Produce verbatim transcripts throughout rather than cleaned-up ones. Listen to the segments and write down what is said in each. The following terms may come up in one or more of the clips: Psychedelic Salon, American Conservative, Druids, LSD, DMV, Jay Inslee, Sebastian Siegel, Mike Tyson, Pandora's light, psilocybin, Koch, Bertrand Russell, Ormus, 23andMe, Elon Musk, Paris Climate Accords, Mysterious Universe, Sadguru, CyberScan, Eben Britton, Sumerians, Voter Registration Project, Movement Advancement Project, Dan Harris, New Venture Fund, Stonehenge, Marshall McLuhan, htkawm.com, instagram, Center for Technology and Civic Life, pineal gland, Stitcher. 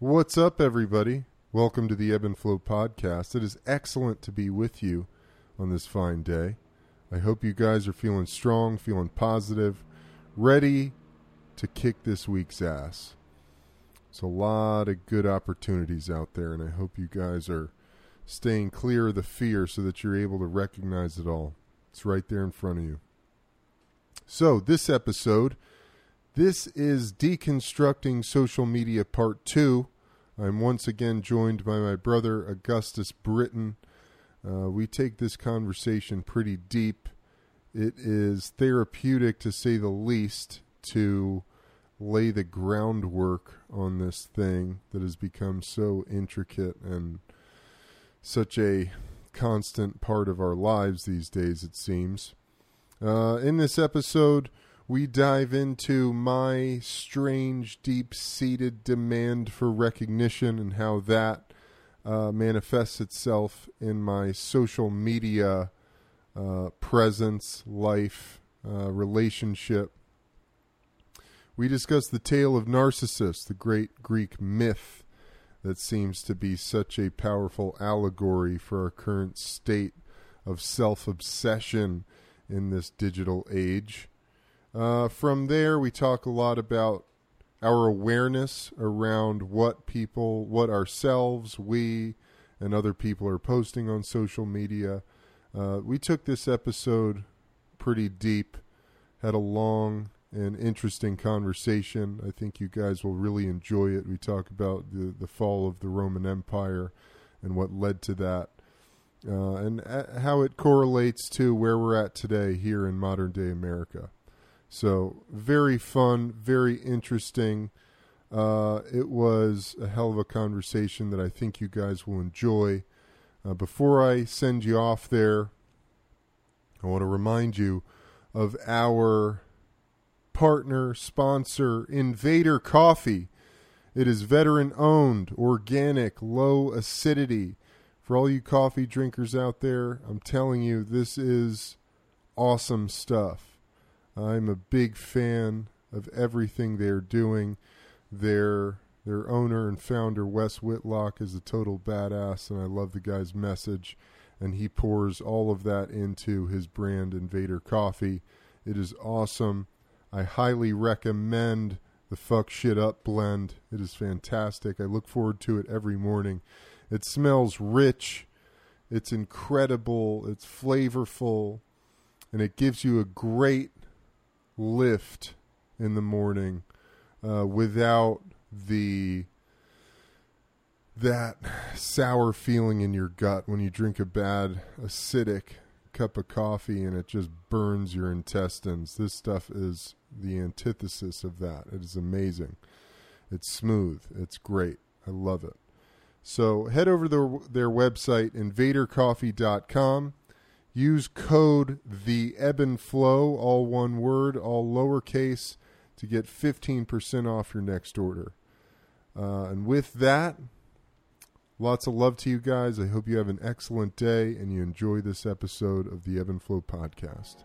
What's up, everybody? Welcome to the Ebb and Flow podcast. It is excellent to be with you on this fine day. I hope you guys are feeling strong, feeling positive, ready to kick this week's ass. There's a lot of good opportunities out there, and I hope you guys are staying clear of the fear so that you're able to recognize it all. It's right there in front of you. So this episode, this is Deconstructing Social Media Part two. I'm once again joined by my brother, Augustus Britton. Uh, we take this conversation pretty deep. It is therapeutic, to say the least, to lay the groundwork on this thing that has become so intricate and such a constant part of our lives these days, it seems. Uh, in this episode, we dive into my strange, deep-seated demand for recognition and how that uh, manifests itself in my social media uh, presence, life, uh, relationship. We discuss the tale of Narcissus, the great Greek myth that seems to be such a powerful allegory for our current state of self-obsession in this digital age. Uh, from there, we talk a lot about our awareness around what people, what ourselves, we, and other people are posting on social media. Uh, we took this episode pretty deep, had a long and interesting conversation. I think you guys will really enjoy it. We talk about the, the fall of the Roman Empire and what led to that, uh, and a- how it correlates to where we're at today here in modern-day America. So very fun, very interesting. Uh, it was a hell of a conversation that I think you guys will enjoy. Uh, before I send you off there, I want to remind you of our partner, sponsor, Invader Coffee. It is veteran-owned, organic, low acidity. For all you coffee drinkers out there, I'm telling you, this is awesome stuff. I'm a big fan of everything they're doing. Their their owner and founder, Wes Whitlock, is a total badass, and I love the guy's message. And he pours all of that into his brand, Invader Coffee. It is awesome. I highly recommend the Fuck Shit Up blend. It is fantastic. I look forward to it every morning. It smells rich. It's incredible. It's flavorful. And it gives you a great lift in the morning uh, without the that sour feeling in your gut when you drink a bad acidic cup of coffee and it just burns your intestines. This stuff is the antithesis of that. It is amazing. It's smooth. It's great. I love it. So head over to their, their website, invader coffee dot com. Use code the Ebb and Flow, all one word, all lowercase, to get fifteen percent off your next order. Uh, and with that, lots of love to you guys. I hope you have an excellent day and you enjoy this episode of the Ebb and Flow podcast.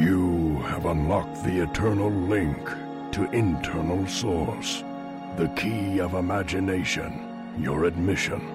You have unlocked the eternal link to internal source, the key of imagination, your admission.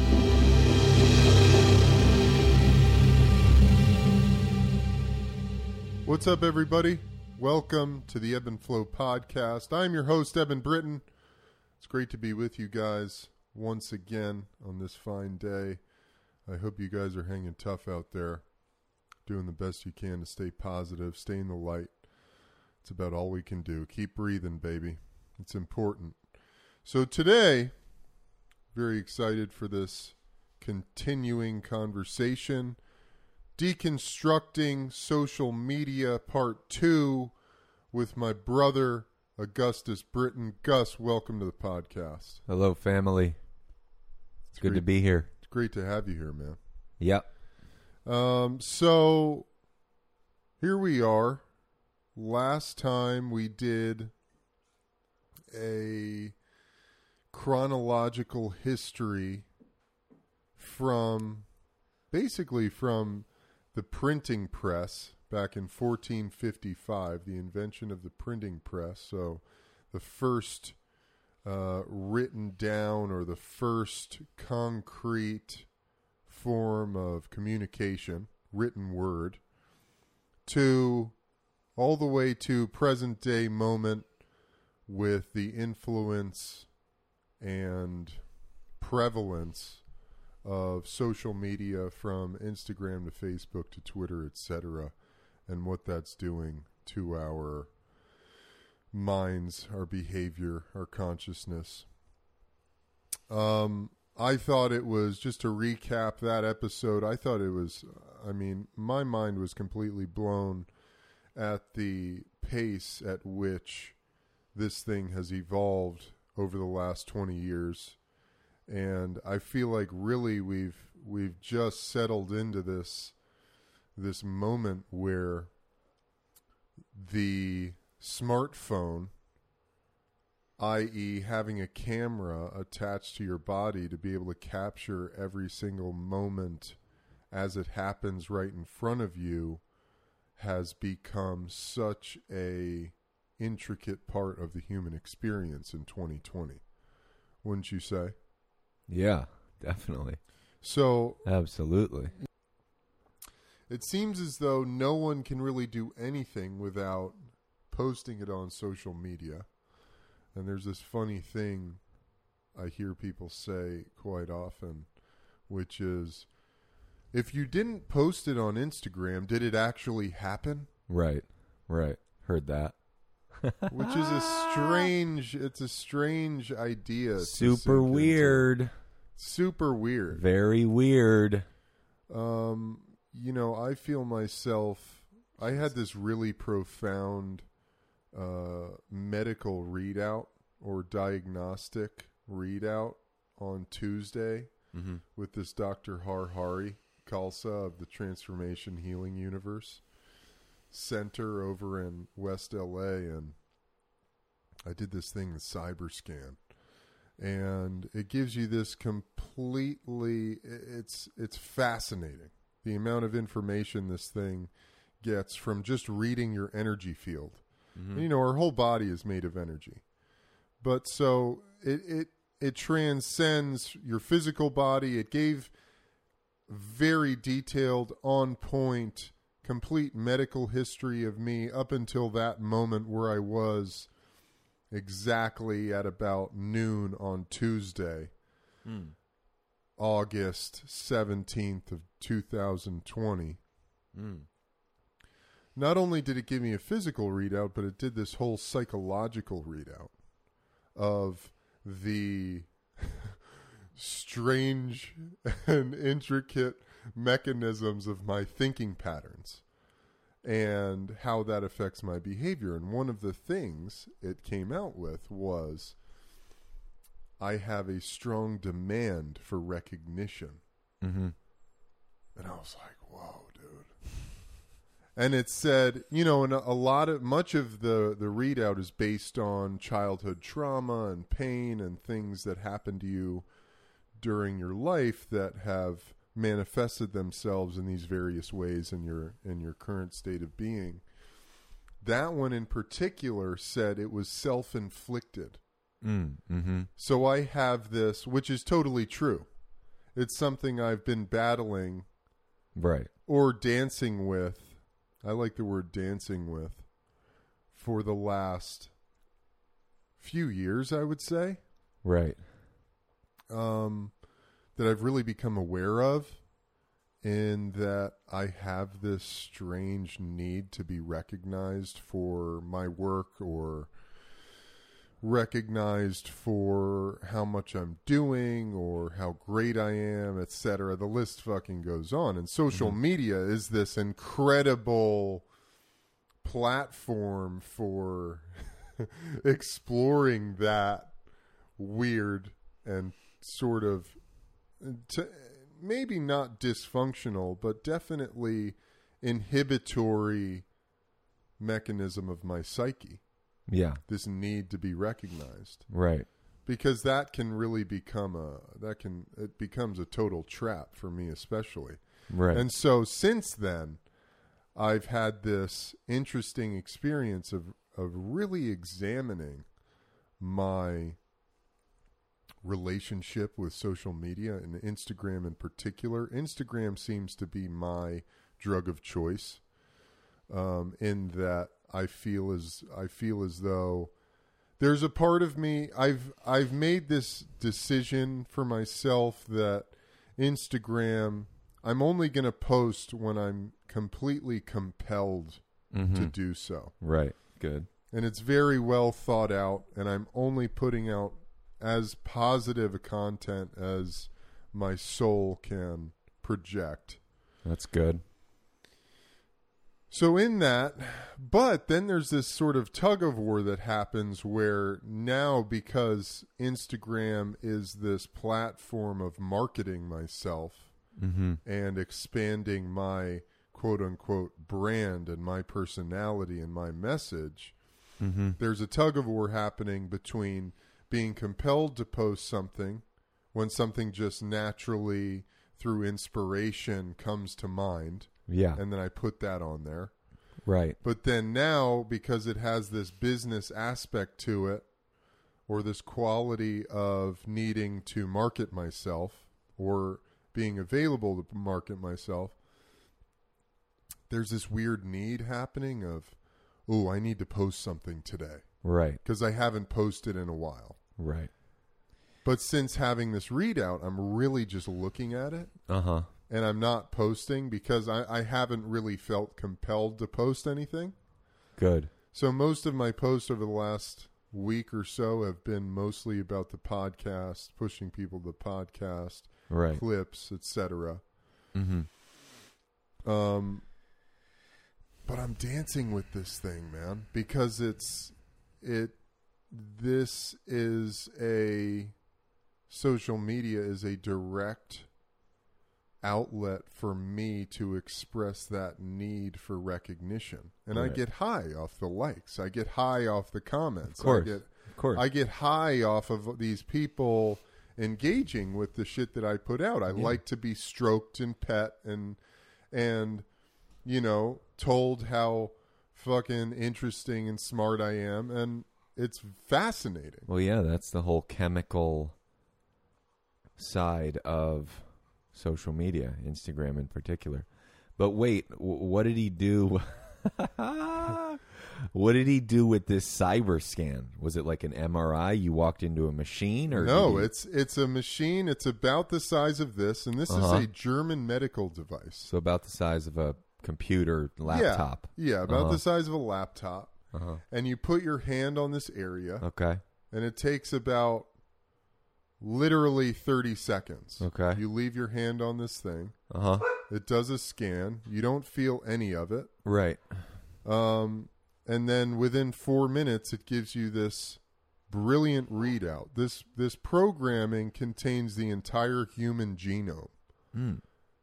What's up, everybody? Welcome to the Ebb and Flow podcast. I'm your host, Eben Britton. It's great to be with you guys once again on this fine day. I hope you guys are hanging tough out there, doing the best you can to stay positive, stay in the light. It's about all we can do. Keep breathing, baby. It's important. So today, very excited for this continuing conversation. Deconstructing Social Media Part two with my brother Augustus Britton. Gus, welcome to the podcast. Hello, family. It's, it's good great, to be here. It's great to have you here, man. Yep. Um, so here we are. Last time we did a chronological history from basically from the printing press back in fourteen fifty-five, the invention of the printing press. So the first uh, written down or the first concrete form of communication, written word, to all the way to present day moment with the influence and prevalence of social media, from Instagram to Facebook to Twitter, et cetera, and what that's doing to our minds, our behavior, our consciousness. Um, I thought it was, just to recap that episode, I thought it was, I mean, my mind was completely blown at the pace at which this thing has evolved over the last twenty years. And I feel like really we've we've just settled into this this moment where the smartphone, that is having a camera attached to your body to be able to capture every single moment as it happens right in front of you, has become such a intricate part of the human experience in twenty twenty. Wouldn't you say? Yeah, definitely. So absolutely. It seems as though no one can really do anything without posting it on social media. And there's this funny thing I hear people say quite often, which is, if you didn't post it on Instagram, did it actually happen? Right, right. Heard that. Which is a strange, it's a strange idea. Super weird. Into. Super weird. Very weird. Um, you know, I feel myself, I had this really profound uh, medical readout or diagnostic readout on Tuesday mm-hmm. with this Doctor Har Hari Khalsa of the Transformation Healing Universe Center over in West L A, and I did this thing, the CyberScan, and it gives you this completely, it's it's fascinating the amount of information this thing gets from just reading your energy field. Mm-hmm. And, you know, our whole body is made of energy, but so it it it transcends your physical body. It gave very detailed, on point, complete medical history of me up until that moment where I was exactly at about noon on Tuesday, mm. August seventeenth of two thousand twenty. Mm. Not only did it give me a physical readout, but it did this whole psychological readout of the strange and intricate mechanisms of my thinking patterns and how that affects my behavior. And one of the things it came out with was, I have a strong demand for recognition. Mm-hmm. And I was like, whoa, dude. And it said, you know, and a lot of, much of the, the readout is based on childhood trauma and pain and things that happened to you during your life that have manifested themselves in these various ways in your in your current state of being. That one in particular said it was self-inflicted. Mm, mm-hmm. So I have this, which is totally true. It's something I've been battling, right, or dancing with. I like the word dancing with, for the last few years, I would say. Right. Um, that I've really become aware of, in that I have this strange need to be recognized for my work, or recognized for how much I'm doing or how great I am, et cetera. The list fucking goes on. And social mm-hmm. media is this incredible platform for exploring that weird and sort of t- maybe not dysfunctional, but definitely inhibitory mechanism of my psyche. Yeah. This need to be recognized. Right. Because that can really become a, that can, it becomes a total trap for me, especially. Right. And so since then, I've had this interesting experience of, of really examining my relationship with social media and Instagram in particular. Instagram seems to be my drug of choice, um, in that I feel as I feel as though there's a part of me. I've I've made this decision for myself that Instagram, I'm only going to post when I'm completely compelled mm-hmm. to do so. Right. Good. And it's very well thought out, and I'm only putting out as positive a content as my soul can project. That's good. So in that, but then there's this sort of tug of war that happens where now, because Instagram is this platform of marketing myself mm-hmm. and expanding my quote unquote brand and my personality and my message, mm-hmm. there's a tug of war happening between being compelled to post something when something just naturally through inspiration comes to mind. Yeah. And then I put that on there. Right. But then now, because it has this business aspect to it, or this quality of needing to market myself or being available to market myself, there's this weird need happening of, oh, I need to post something today. Right. Because I haven't posted in a while. Right. But since having this readout, I'm really just looking at it. Uh-huh. And I'm not posting because I, I haven't really felt compelled to post anything. Good. So most of my posts over the last week or so have been mostly about the podcast, pushing people to the podcast, right. clips, et cetera. Mm-hmm. Um, but I'm dancing with this thing, man, because it's it. This is a social media is a direct outlet for me to express that need for recognition, and right. I get high off the likes, I get high off the comments, of course. I get, of course. I get high off of these people engaging with the shit that I put out. I yeah. like to be stroked and pet and and you know, told how fucking interesting and smart I am, and it's fascinating. Well, yeah, that's the whole chemical side of social media, Instagram in particular. But wait, w- what did he do? What did he do with this cyber scan? Was it like an M R I? You walked into a machine, or no? He... It's it's a machine. It's about the size of this, and this uh-huh. is a German medical device. So about the size of a computer laptop. Yeah, yeah about uh-huh. the size of a laptop. Uh-huh. And you put your hand on this area. Okay. And it takes about literally thirty seconds. Okay. You leave your hand on this thing. Uh-huh. It does a scan. You don't feel any of it. Right. Um, and then within four minutes, it gives you this brilliant readout. This this programming contains the entire human genome. Mm.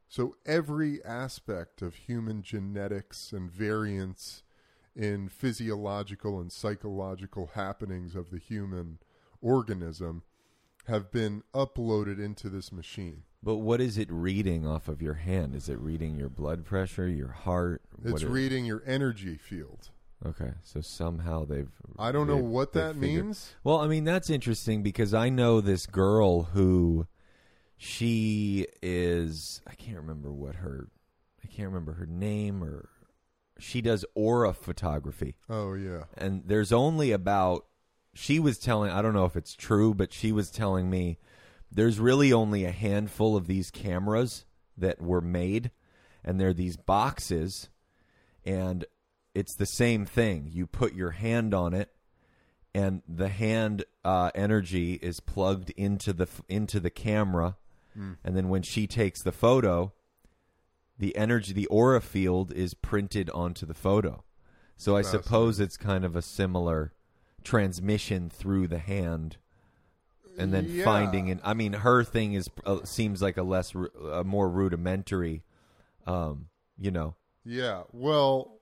So every aspect of human genetics and variants in physiological and psychological happenings of the human organism have been uploaded into this machine. But what is it reading off of your hand? Is it reading your blood pressure, your heart? It's reading your energy field. Okay, so somehow they've... I don't know what that means. Well, I mean, that's interesting because I know this girl who she is... I can't remember what her... I can't remember her name or... She does aura photography. Oh, yeah. And there's only about... She was telling, I don't know if it's true, but she was telling me there's really only a handful of these cameras that were made, and they're these boxes, and it's the same thing. You put your hand on it, and the hand uh, energy is plugged into the into the camera, mm. and then when she takes the photo, the energy, the aura field is printed onto the photo. So I suppose it's kind of a similar transmission through the hand and then yeah. finding it. I mean, her thing is uh, seems like a less, a more rudimentary, um, you know. Yeah. Well,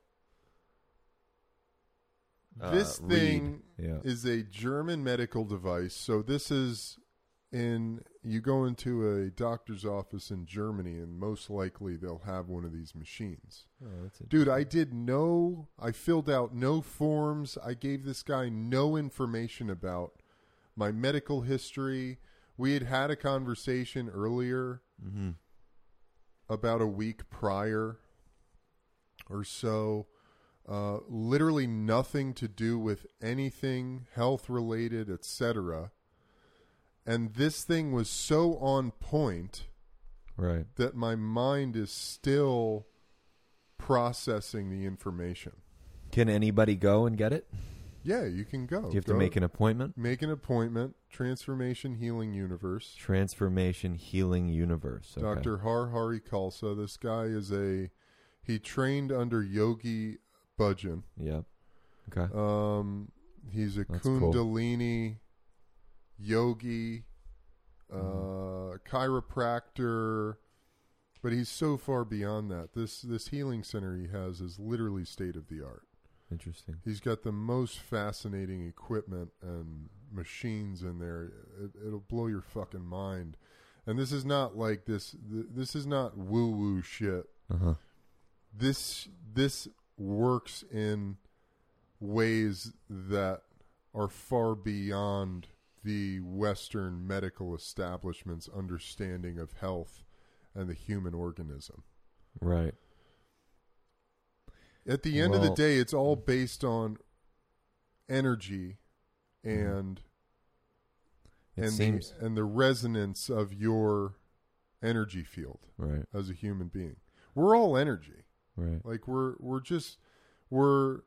uh, this thing yeah. is a German medical device. So this is in, you go into a doctor's office in Germany and most likely they'll have one of these machines. Oh, that's Dude, I did no, I filled out no forms. I gave this guy no information about my medical history. We had had a conversation earlier mm-hmm. about a week prior or so. Uh, literally nothing to do with anything health related, et cetera. And this thing was so on point right. that my mind is still processing the information. Can anybody go and get it? Yeah, you can go. Do you have go, to make an appointment? Make an appointment. Transformation Healing Universe. Transformation Healing Universe. Okay. Doctor Har Hari Khalsa. This guy is a... He trained under Yogi Bhajan. Yeah. Okay. Um, he's a That's Kundalini... Cool. Yogi, uh, mm. chiropractor, but he's so far beyond that. This this healing center he has is literally state of the art. Interesting. He's got the most fascinating equipment and machines in there. It, it'll blow your fucking mind. And this is not like this. Th- this is not woo woo shit. Uh-huh. This this works in ways that are far beyond the Western medical establishment's understanding of health and the human organism. Right. At the end well, of the day, it's all based on energy and and seems... the, and the resonance of your energy field right. as a human being. We're all energy. Right. Like we're we're just we're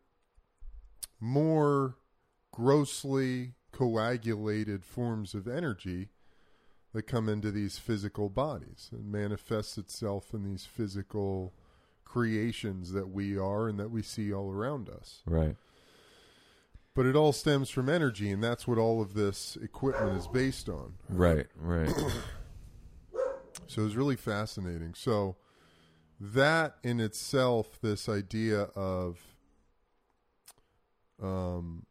more grossly coagulated forms of energy that come into these physical bodies and manifests itself in these physical creations that we are and that we see all around us. Right. But it all stems from energy, and that's what all of this equipment is based on. Right, right. So it's really fascinating. So that in itself, this idea of um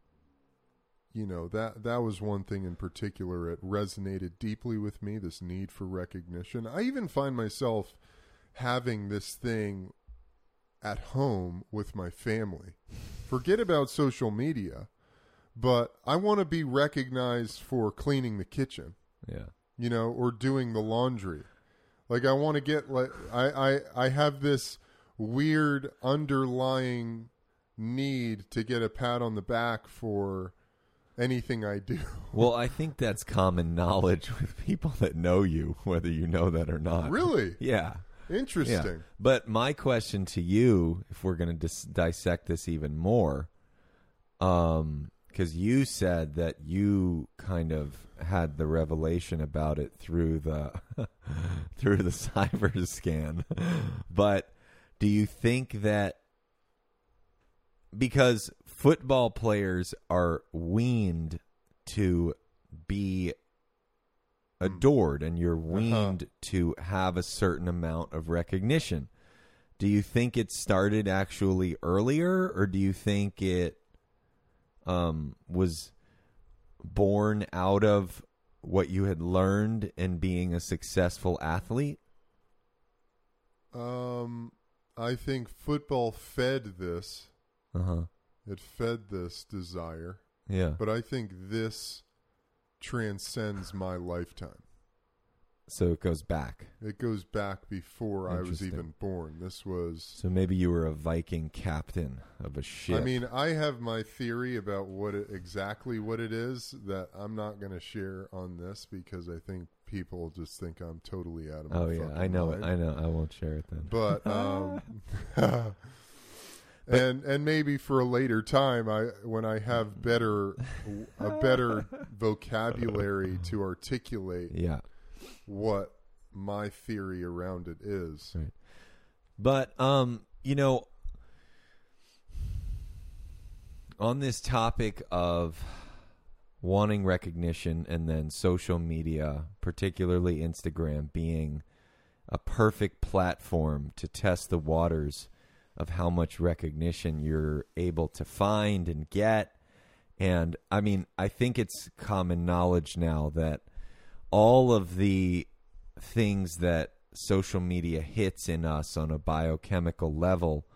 you know, that that was one thing in particular. It resonated deeply with me, this need for recognition. I even find myself having this thing at home with my family. Forget about social media, but I want to be recognized for cleaning the kitchen. Yeah. You know, or doing the laundry. Like I want to get like I, I, I have this weird underlying need to get a pat on the back for anything I do. Well, I think that's common knowledge with people that know you, whether you know that or not. Really? Yeah. Interesting. Yeah. But my question to you, if we're going to dis- dissect this even more, um, because you said that you kind of had the revelation about it through the through the CyberScan, but do you think that because football players are weaned to be adored and you're weaned uh-huh. to have a certain amount of recognition, do you think it started actually earlier, or do you think it um, was born out of what you had learned in being a successful athlete? Um, I think football fed this. Uh-huh. It fed this desire. Yeah. But I think this transcends my lifetime. So it goes back. It goes back before I was even born. This was... So maybe you were a Viking captain of a ship. I mean, I have my theory about what it, exactly what it is that I'm not going to share on this because I think people just think I'm totally out of my fucking mind. Oh, yeah. I know it. I know. I won't share it then. But... um But and and maybe for a later time, I when I have better a better vocabulary to articulate yeah. what my theory around it is. Right. But um, you know, on this topic of wanting recognition and then social media, particularly Instagram, being a perfect platform to test the waters of how much recognition you're able to find and get. And I mean, I think it's common knowledge now that all of the things that social media hits in us on a biochemical level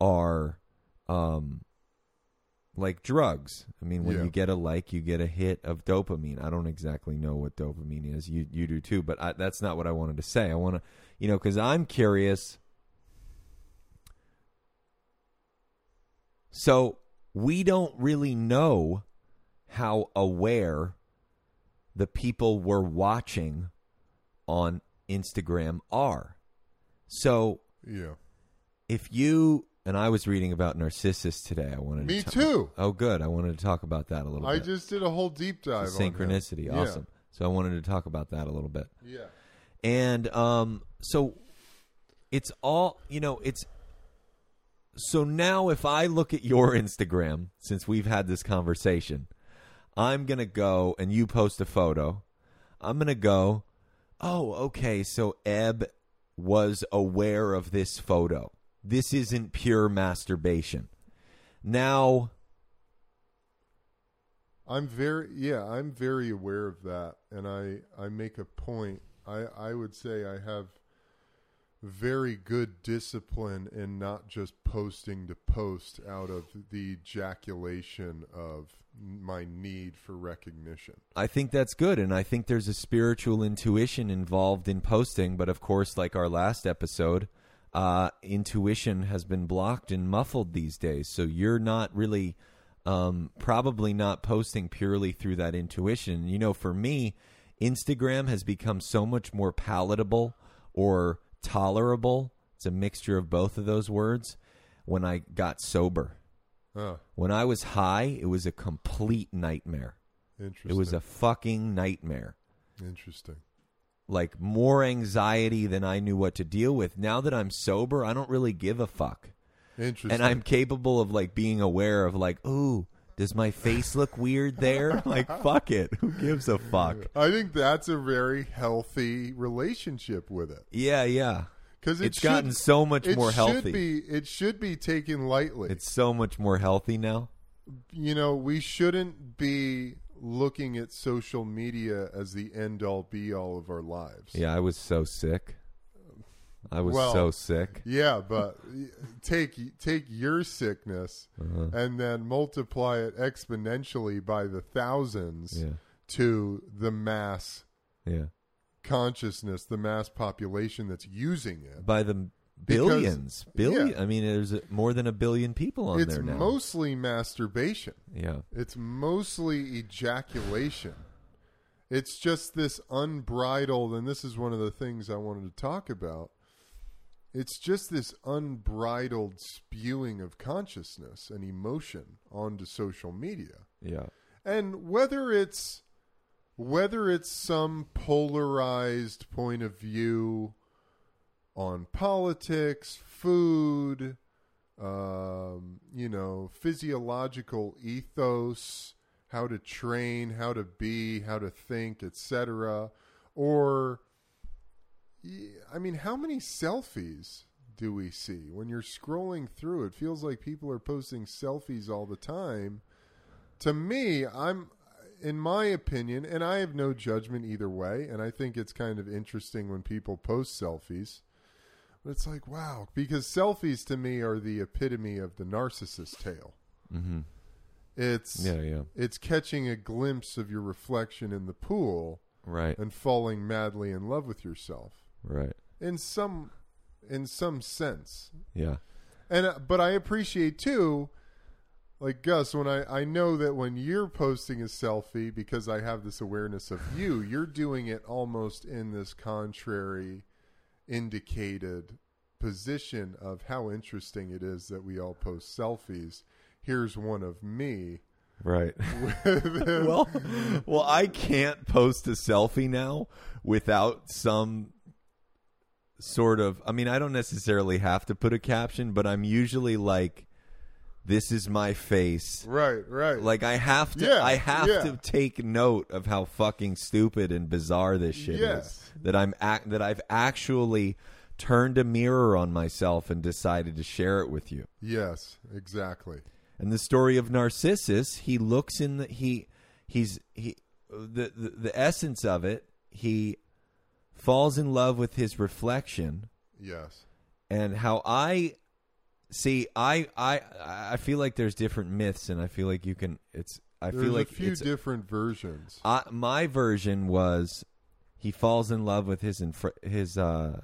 are um, like drugs. I mean, when yeah. you get a like, you get a hit of dopamine. I don't exactly know what dopamine is. You you do too, but I, that's not what I wanted to say. I want to, you know, because I'm curious. So we don't really know how aware the people we're watching on Instagram are. So yeah, if you, and I was reading about Narcissus today. I wanted Me to ta- too. Oh, good. I wanted to talk about that a little I bit. I just did a whole deep dive on synchronicity. Yeah. Awesome. So I wanted to talk about that a little bit. Yeah. And um, so it's all, you know, it's, so now if I look at your Instagram, since we've had this conversation, I'm going to go, and you post a photo, I'm going to go, oh, okay, so Eb was aware of this photo. This isn't pure masturbation. Now, I'm very, yeah, I'm very aware of that, and I, I make a point. I, I would say I have very good discipline in not just posting to post out of the ejaculation of my need for recognition. I think that's good, and I think there's a spiritual intuition involved in posting, but of course, like our last episode, uh, intuition has been blocked and muffled these days, so you're not really, um, probably not posting purely through that intuition. You know, for me, Instagram has become so much more palatable or tolerable. It's a mixture of both of those words. When I got sober, oh. when I was high, it was a complete nightmare. Interesting. It was a fucking nightmare. Interesting. Like more anxiety than I knew what to deal with. Now that I'm sober, I don't really give a fuck. Interesting. And I'm capable of like being aware of like, ooh, does my face look weird there? Like, fuck it. Who gives a fuck? I think that's a very healthy relationship with it. Yeah, yeah. Because it it's should, gotten so much more healthy. Should be, it should be taken lightly. It's so much more healthy now. You know, we shouldn't be looking at social media as the end-all, be-all of our lives. Yeah, I was so sick. I was well, so sick. Yeah, but take take your sickness uh-huh. and then multiply it exponentially by the thousands yeah. to the mass yeah. consciousness, the mass population that's using it. By the billions. Because, billion. Yeah, I mean, there's more than a billion people on there now. It's mostly masturbation. Yeah. It's mostly ejaculation. It's just this unbridled, and this is one of the things I wanted to talk about. It's just this unbridled spewing of consciousness and emotion onto social media. Yeah. And whether it's whether it's some polarized point of view on politics, food, um, you know, physiological ethos, how to train, how to be, how to think, et cetera, or I mean, how many selfies do we see? When you're scrolling through, it feels like people are posting selfies all the time. To me, I'm, in my opinion, and I have no judgment either way, and I think it's kind of interesting when people post selfies. But it's like, wow, because selfies to me are the epitome of the narcissist tale. Mm-hmm. It's, yeah, yeah. it's catching a glimpse of your reflection in the pool right. and falling madly in love with yourself. Right. In some, in some sense. Yeah. And, uh, but I appreciate too, like Gus, when I, I know that when you're posting a selfie, because I have this awareness of you, you're doing it almost in this contrary indicated position of how interesting it is that we all post selfies. Here's one of me. Right. well, well, I can't post a selfie now without some sort of, I mean, I don't necessarily have to put a caption, but I'm usually like this is my face. Right, right. Like, I have to, yeah, I have yeah. to take note of how fucking stupid and bizarre this shit yes. is. That I'm act that I've actually turned a mirror on myself and decided to share it with you. Yes, exactly. And the story of Narcissus, he looks in the he, he's he, the the, the essence of it. He falls in love with his reflection. Yes. And how I. See, I, I I feel like there's different myths, and I feel like you can. It's I there's feel like a few it's, different versions. I, my version was he falls in love with his inf- his uh,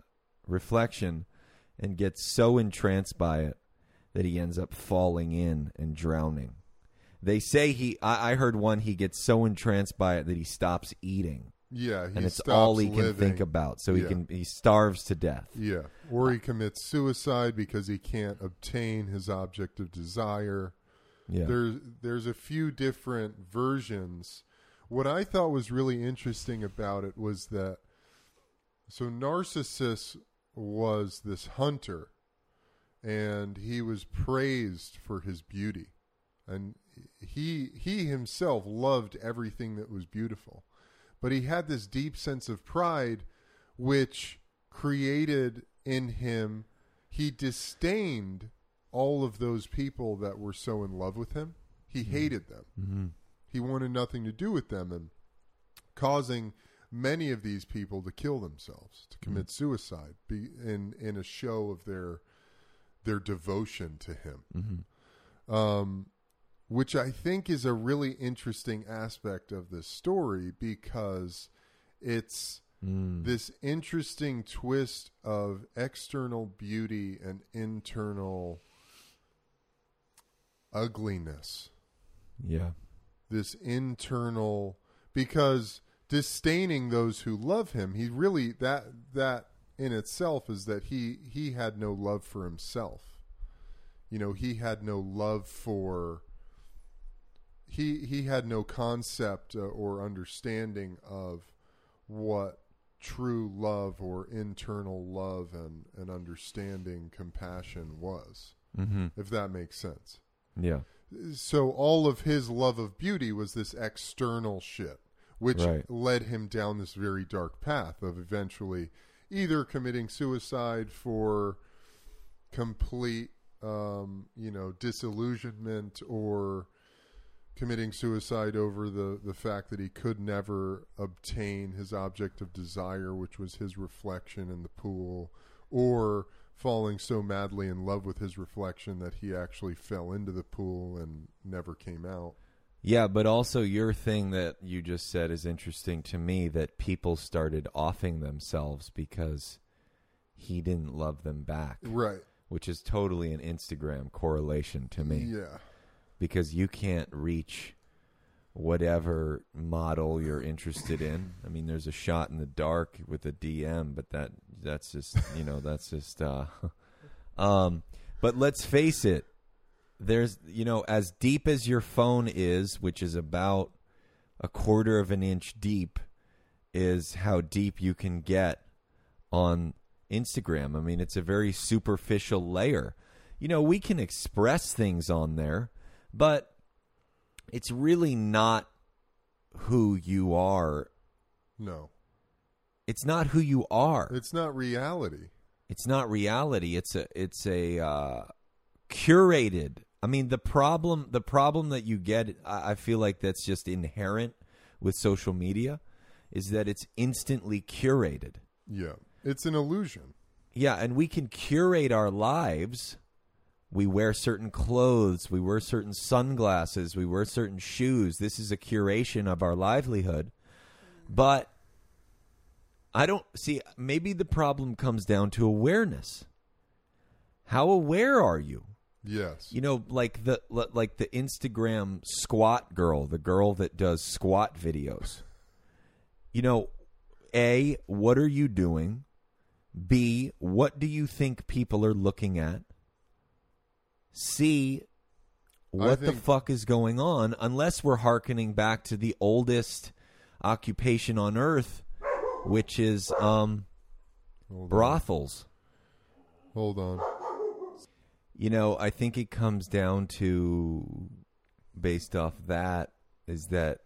reflection, and gets so entranced by it that he ends up falling in and drowning. They say he. I, I heard one. He gets so entranced by it that he stops eating. Yeah, he and it's all he living. can think about, so he yeah. can he starves to death. Yeah, or he commits suicide because he can't obtain his object of desire. Yeah, there's there's a few different versions. What I thought was really interesting about it was that so Narcissus was this hunter, and he was praised for his beauty, and he he himself loved everything that was beautiful. But he had this deep sense of pride, which created in him, he disdained all of those people that were so in love with him. He hated them. Mm-hmm. He wanted nothing to do with them, and causing many of these people to kill themselves, to commit mm-hmm. suicide be, in, in a show of their their devotion to him. Mm-hmm. Um Which I think is a really interesting aspect of this story, because it's mm. this interesting twist of external beauty and internal ugliness. Yeah. This internal, because disdaining those who love him, he really, that that in itself is that he, he had no love for himself. You know, he had no love for... He he had no concept uh, or understanding of what true love or internal love and, and understanding compassion was, mm-hmm. if that makes sense. Yeah. So all of his love of beauty was this external shit, which right. led him down this very dark path of eventually either committing suicide for complete, um, you know, disillusionment, or committing suicide over the, the fact that he could never obtain his object of desire, which was his reflection in the pool, or falling so madly in love with his reflection that he actually fell into the pool and never came out. Yeah, but also your thing that you just said is interesting to me, that people started offing themselves because he didn't love them back. Right. Which is totally an Instagram correlation to me. Yeah. Because you can't reach whatever model you're interested in. I mean, there's a shot in the dark with a D M, but that that's just, you know, that's just... Uh, um, but let's face it, there's, you know, as deep as your phone is, which is about a quarter of an inch deep, is how deep you can get on Instagram. I mean, it's a very superficial layer. You know, we can express things on there, but it's really not who you are. No. It's not who you are. It's not reality. It's not reality. It's a it's a uh, curated. I mean, the problem the problem that you get, I, I feel like that's just inherent with social media, is that it's instantly curated. Yeah. It's an illusion. Yeah, and we can curate our lives. We wear certain clothes, we wear certain sunglasses, we wear certain shoes. This is a curation of our livelihood. But I don't see, maybe the problem comes down to awareness. How aware are you? Yes. You know, like the like the Instagram squat girl, the girl that does squat videos. You know, A, what are you doing? B, what do you think people are looking at? See what think, the fuck is going on, unless we're hearkening back to the oldest occupation on earth, which is um, hold brothels. On. Hold on. You know, I think it comes down to, based off that, is that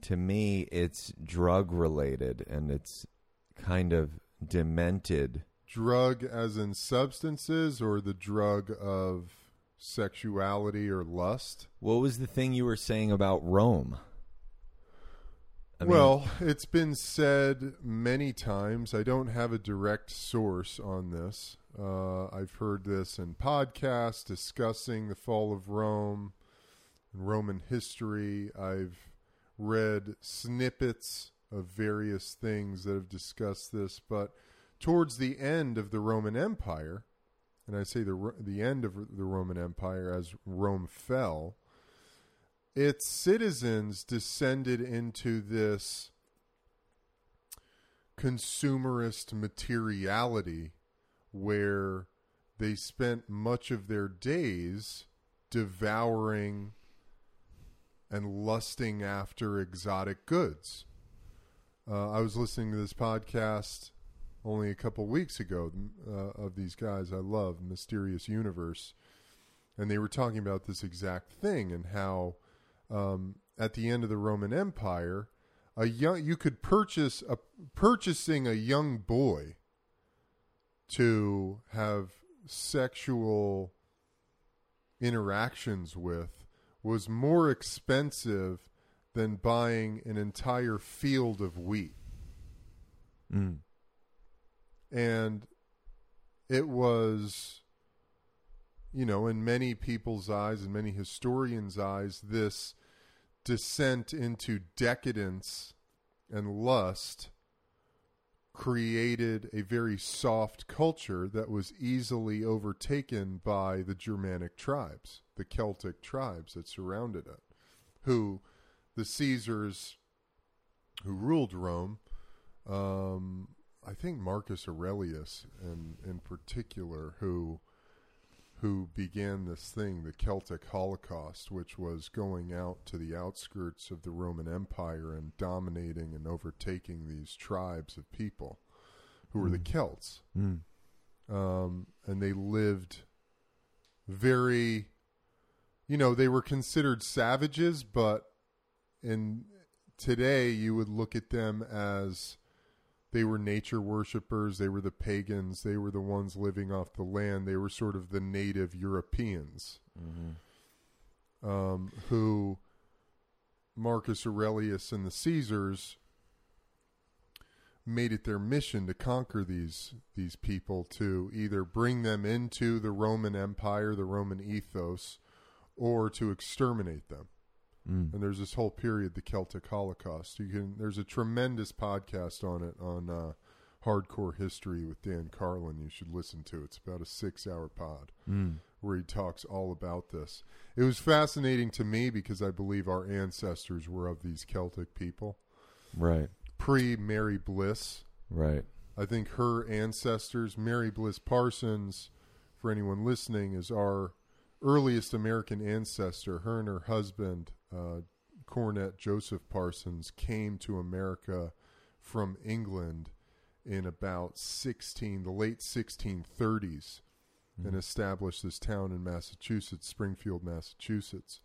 to me it's drug related and it's kind of demented. Drug as in substances, or the drug of sexuality or lust? What was the thing you were saying about Rome? I mean, well, it's been said many times. I don't have a direct source on this. Uh, I've heard this in podcasts discussing the fall of Rome, Roman history. I've read snippets of various things that have discussed this. But towards the end of the Roman Empire, and I say the the end of the Roman Empire as Rome fell, its citizens descended into this consumerist materiality where they spent much of their days devouring and lusting after exotic goods. Uh, I was listening to this podcast only a couple weeks ago uh, of these guys I love, Mysterious Universe, and they were talking about this exact thing and how Um, at the end of the Roman Empire, a young you could purchase a purchasing a young boy to have sexual interactions with was more expensive than buying an entire field of wheat. Mm. And it was, you know, in many people's eyes, in many historians' eyes, this descent into decadence and lust created a very soft culture that was easily overtaken by the Germanic tribes, the Celtic tribes that surrounded it, who the Caesars who ruled Rome, um, I think Marcus Aurelius in, in particular, who who began this thing, the Celtic Holocaust, which was going out to the outskirts of the Roman Empire and dominating and overtaking these tribes of people who mm. were the Celts. Mm. Um, and they lived very, you know, they were considered savages, but in today you would look at them as they were nature worshippers. They were the pagans. They were the ones living off the land. They were sort of the native Europeans, mm-hmm. um, who Marcus Aurelius and the Caesars made it their mission to conquer these these people, to either bring them into the Roman Empire, the Roman ethos, or to exterminate them. Mm. And there's this whole period, the Celtic Holocaust. You can there's a tremendous podcast on it on uh, Hardcore History with Dan Carlin. You should listen to it. It's about a six-hour pod mm. where he talks all about this. It was fascinating to me because I believe our ancestors were of these Celtic people, right? Pre Mary Bliss, right? I think her ancestors, Mary Bliss Parsons, for anyone listening, is our earliest American ancestor. Her and her husband, Uh, Cornet Joseph Parsons, came to America from England in about sixteen, the late sixteen thirties, mm-hmm. and established this town in Massachusetts, Springfield, Massachusetts.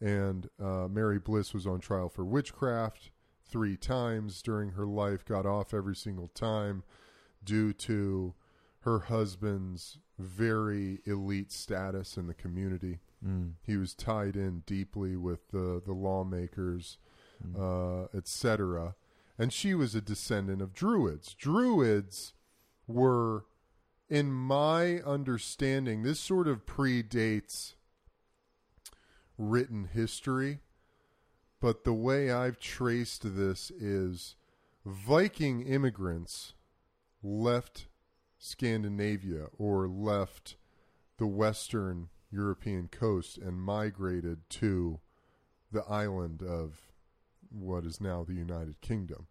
And uh, Mary Bliss was on trial for witchcraft three times during her life, got off every single time due to her husband's very elite status in the community. Mm. He was tied in deeply with the, the lawmakers, mm. uh, et cetera. And she was a descendant of Druids. Druids were, in my understanding, this sort of predates written history, but the way I've traced this is Viking immigrants left Scandinavia or left the Western European coast and migrated to the island of what is now the United Kingdom.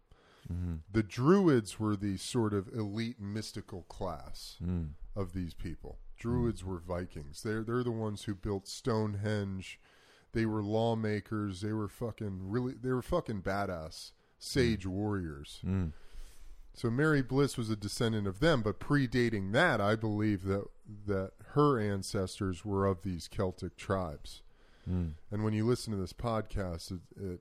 Mm-hmm. The Druids were the sort of elite mystical class mm. of these people. Druids mm. were Vikings. They're, they're the ones who built Stonehenge. They were lawmakers. They were fucking really, they were fucking badass sage mm. warriors. Mm. So Mary Bliss was a descendant of them, but predating that, I believe that that her ancestors were of these Celtic tribes. Mm. And when you listen to this podcast, it, it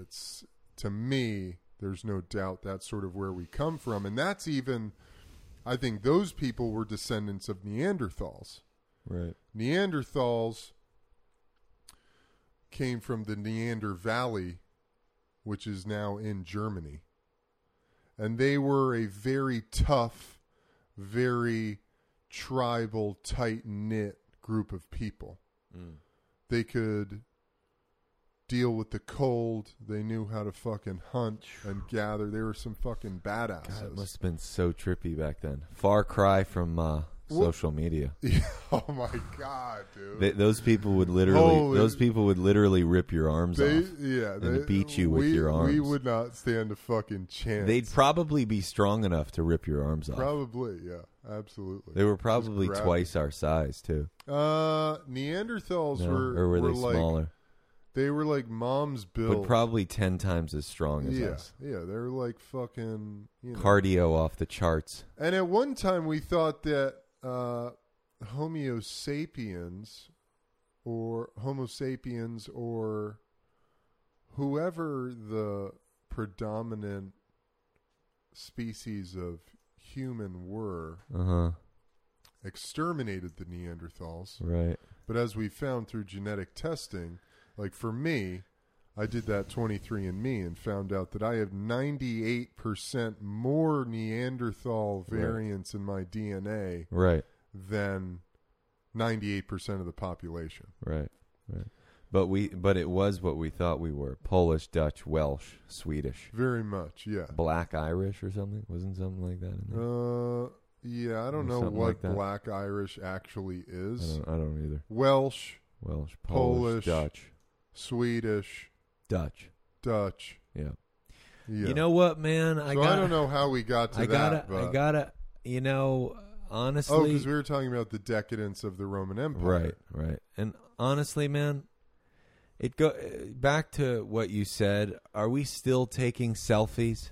it's to me, there's no doubt that's sort of where we come from. And that's even, I think those people were descendants of Neanderthals. Right. Neanderthals came from the Neander Valley, which is now in Germany. And they were a very tough, very tribal, tight-knit group of people. Mm. They could deal with the cold. They knew how to fucking hunt and gather. They were some fucking badasses. God, it must have been so trippy back then. Far cry from uh, social media. Yeah. Oh my God, dude! They, those people would literally, Holy, those people would literally rip your arms they, off. Yeah, and they, beat you we, with your arms. We would not stand a fucking chance. They'd probably be strong enough to rip your arms off. Probably, yeah, absolutely. They were probably twice our size too. Uh, Neanderthals no, were, or were, were they like, smaller? They were like mom's build. But probably ten times as strong as yeah, us. Yeah, they were like fucking... You know. Cardio off the charts. And at one time we thought that uh, Homo sapiens or Homo sapiens or whoever the predominant species of human were uh-huh. exterminated the Neanderthals. Right. But as we found through genetic testing... Like for me, I did that twenty-three and me and found out that I have ninety-eight percent more Neanderthal variants right. in my D N A right. than ninety-eight percent of the population. Right, right. But we, but it was what we thought we were. Polish, Dutch, Welsh, Swedish. Very much, yeah. Black Irish or something? Wasn't something like that in there? Uh, yeah, I don't or know what like Black Irish actually is. I don't, I don't either. Welsh. Welsh, Polish, Polish Dutch. Swedish. Dutch. Dutch. Yeah. yeah. You know what, man? I, so gotta, I don't know how we got to I that. Gotta, I got to, you know, honestly. Oh, because we were talking about the decadence of the Roman Empire. Right, right. And honestly, man, it go back to what you said. Are we still taking selfies?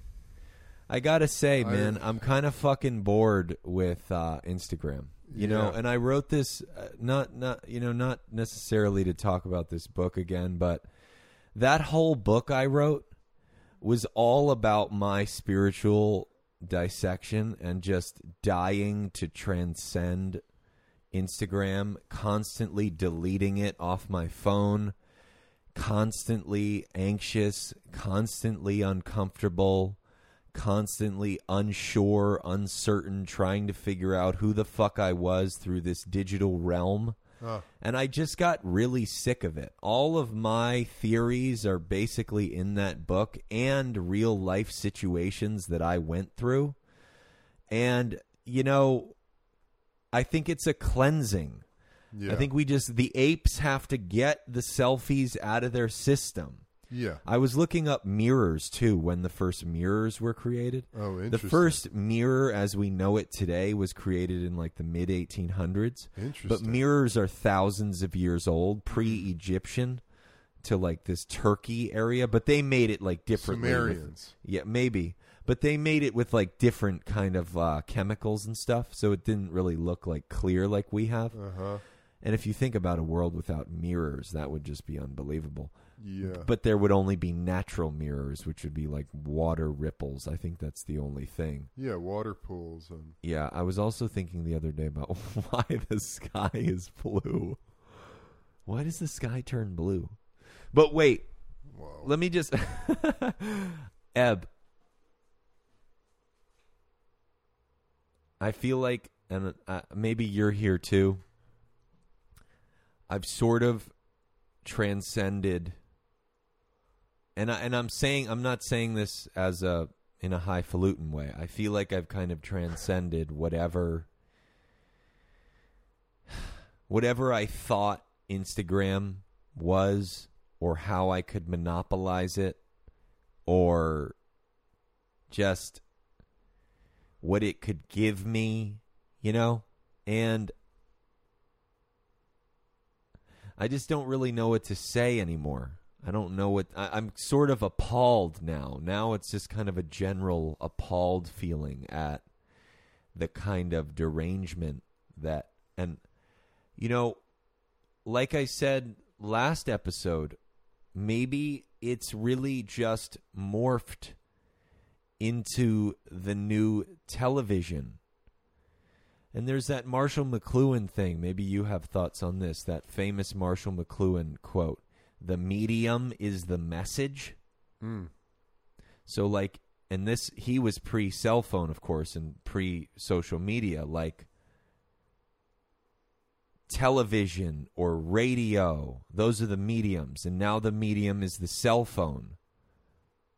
I got to say, I, man, I'm kind of fucking bored with uh, Instagram. You know, yeah. and I wrote this uh, not not you know not necessarily to talk about this book again, but that whole book I wrote was all about my spiritual dissection and just dying to transcend Instagram, constantly deleting it off my phone, constantly anxious, constantly uncomfortable. Constantly unsure, uncertain, trying to figure out who the fuck I was through this digital realm. Uh. And I just got really sick of it. All of my theories are basically in that book and real life situations that I went through. And, you know, I think it's a cleansing. Yeah. I think we just, the apes have to get the selfies out of their system. Yeah. I was looking up mirrors, too, when the first mirrors were created. Oh, interesting. The first mirror, as we know it today, was created in, like, the mid eighteen hundreds. Interesting. But mirrors are thousands of years old, pre-Egyptian to, like, this Turkey area. But they made it, like, differently. Sumerians. With, yeah, maybe. But they made it with, like, different kind of uh, chemicals and stuff, so it didn't really look, like, clear like we have. Uh-huh. And if you think about a world without mirrors, that would just be unbelievable. Yeah. But there would only be natural mirrors, which would be like water ripples. I think that's the only thing. Yeah, water pools. And... Yeah, I was also thinking the other day about why the sky is blue. Why does the sky turn blue? But wait, Whoa. let me just... Eb. I feel like, and uh, maybe you're here too, I've sort of transcended... And I, and I'm saying I'm not saying this as a in a highfalutin way. I feel like I've kind of transcended whatever whatever I thought Instagram was or how I could monopolize it or just what it could give me, you know? And I just don't really know what to say anymore. I don't know what I, I'm sort of appalled now. Now it's just kind of a general appalled feeling at the kind of derangement that, and you know, like I said last episode, maybe it's really just morphed into the new television. And there's that Marshall McLuhan thing. Maybe you have thoughts on this, that famous Marshall McLuhan quote, "The medium is the message." Mm. So like, and this, he was pre-cell phone, of course, and pre-social media, like television or radio. Those are the mediums. And now the medium is the cell phone.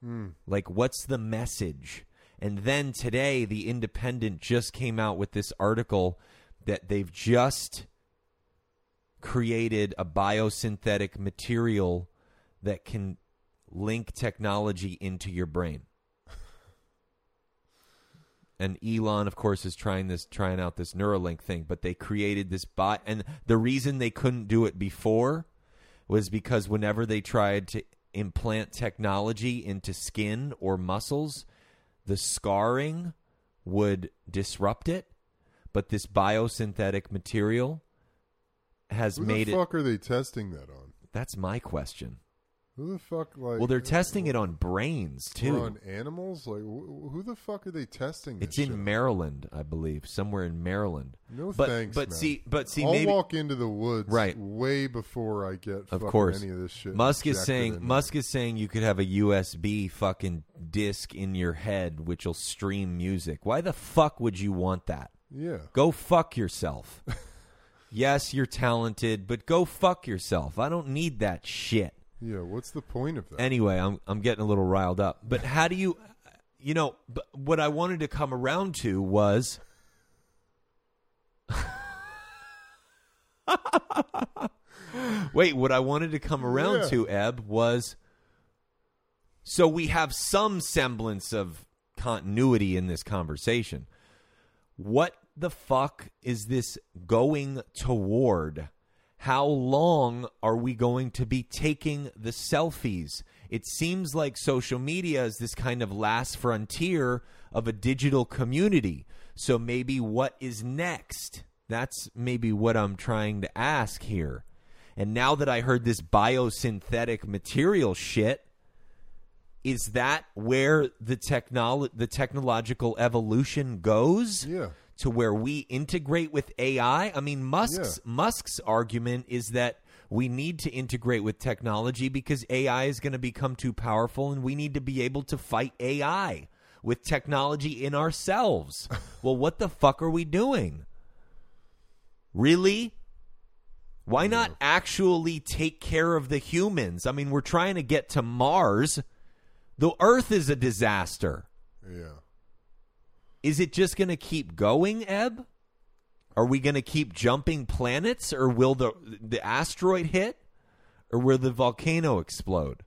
Mm. Like, what's the message? And then today, The Independent just came out with this article that they've just created a biosynthetic material that can link technology into your brain. And Elon, of course, is trying this, trying out this Neuralink thing, but they created this bot. And the reason they couldn't do it before was because whenever they tried to implant technology into skin or muscles, the scarring would disrupt it, but this biosynthetic material has made it... Who the fuck it... are they testing that on? That's my question. Who the fuck, like... Well, they're testing it on brains, too. On animals? Like, wh- who the fuck are they testing this It's in shit? Maryland, I believe. Somewhere in Maryland. No but, thanks, but man. See, but see, I'll maybe... walk into the woods right. way before I get of fucking course. any of this shit. Musk is saying, Musk is saying you could have a U S B fucking... disc in your head which will stream music. Why the fuck would you want that? Yeah. Go fuck yourself. Yes, you're talented, but go fuck yourself. I don't need that shit. Yeah, what's the point of that? Anyway, I'm I'm getting a little riled up. But how do you, you know, but what I wanted to come around to was Wait, what I wanted to come around yeah. to, Eb, was so we have some semblance of continuity in this conversation. What the fuck is this going toward? How long are we going to be taking the selfies? It seems like social media is this kind of last frontier of a digital community. So maybe what is next? That's maybe what I'm trying to ask here. And now that I heard this biosynthetic material shit, is that where the technolo- the technological evolution goes? Yeah. To where we integrate with A I? I mean, Musk's yeah. Musk's argument is that we need to integrate with technology because A I is going to become too powerful and we need to be able to fight A I with technology in ourselves. Well, what the fuck are we doing? Really? Why yeah. not actually take care of the humans? I mean, we're trying to get to Mars. The Earth is a disaster. Yeah. Is it just going to keep going, Eb? Are we going to keep jumping planets, or will the the asteroid hit, or will the volcano explode,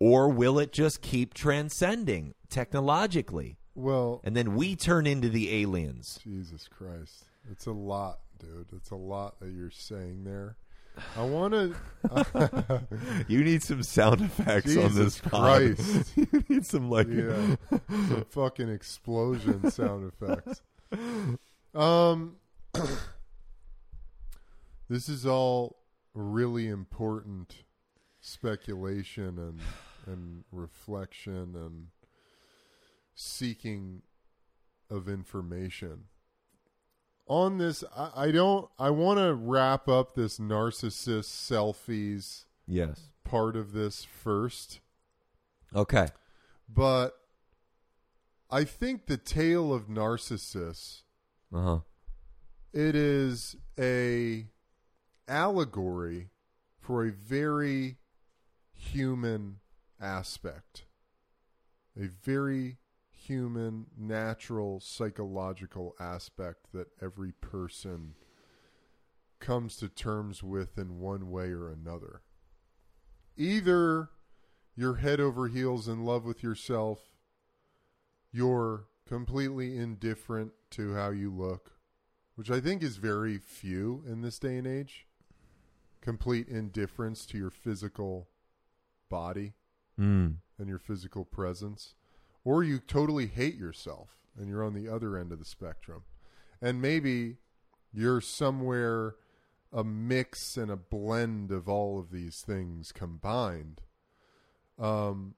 or will it just keep transcending technologically? Well, and then we turn into the aliens. Jesus Christ, it's a lot, dude. It's a lot that you're saying there. I want to... You need some sound effects Jesus on this pod. Christ. You need some, like... Yeah, some fucking explosion sound effects. Um, This is all really important speculation and, and reflection and seeking of information. On this, I, I don't. I want to wrap up this narcissist selfies yes. part of this first. Okay. But I think the tale of Narcissus, uh-huh. it is a allegory for a very human aspect, a very human, natural, psychological aspect that every person comes to terms with in one way or another. Either you're head over heels in love with yourself, you're completely indifferent to how you look, which I think is very few in this day and age. Complete indifference to your physical body mm. and your physical presence, or you totally hate yourself and you're on the other end of the spectrum. And maybe you're somewhere a mix and a blend of all of these things combined. Um,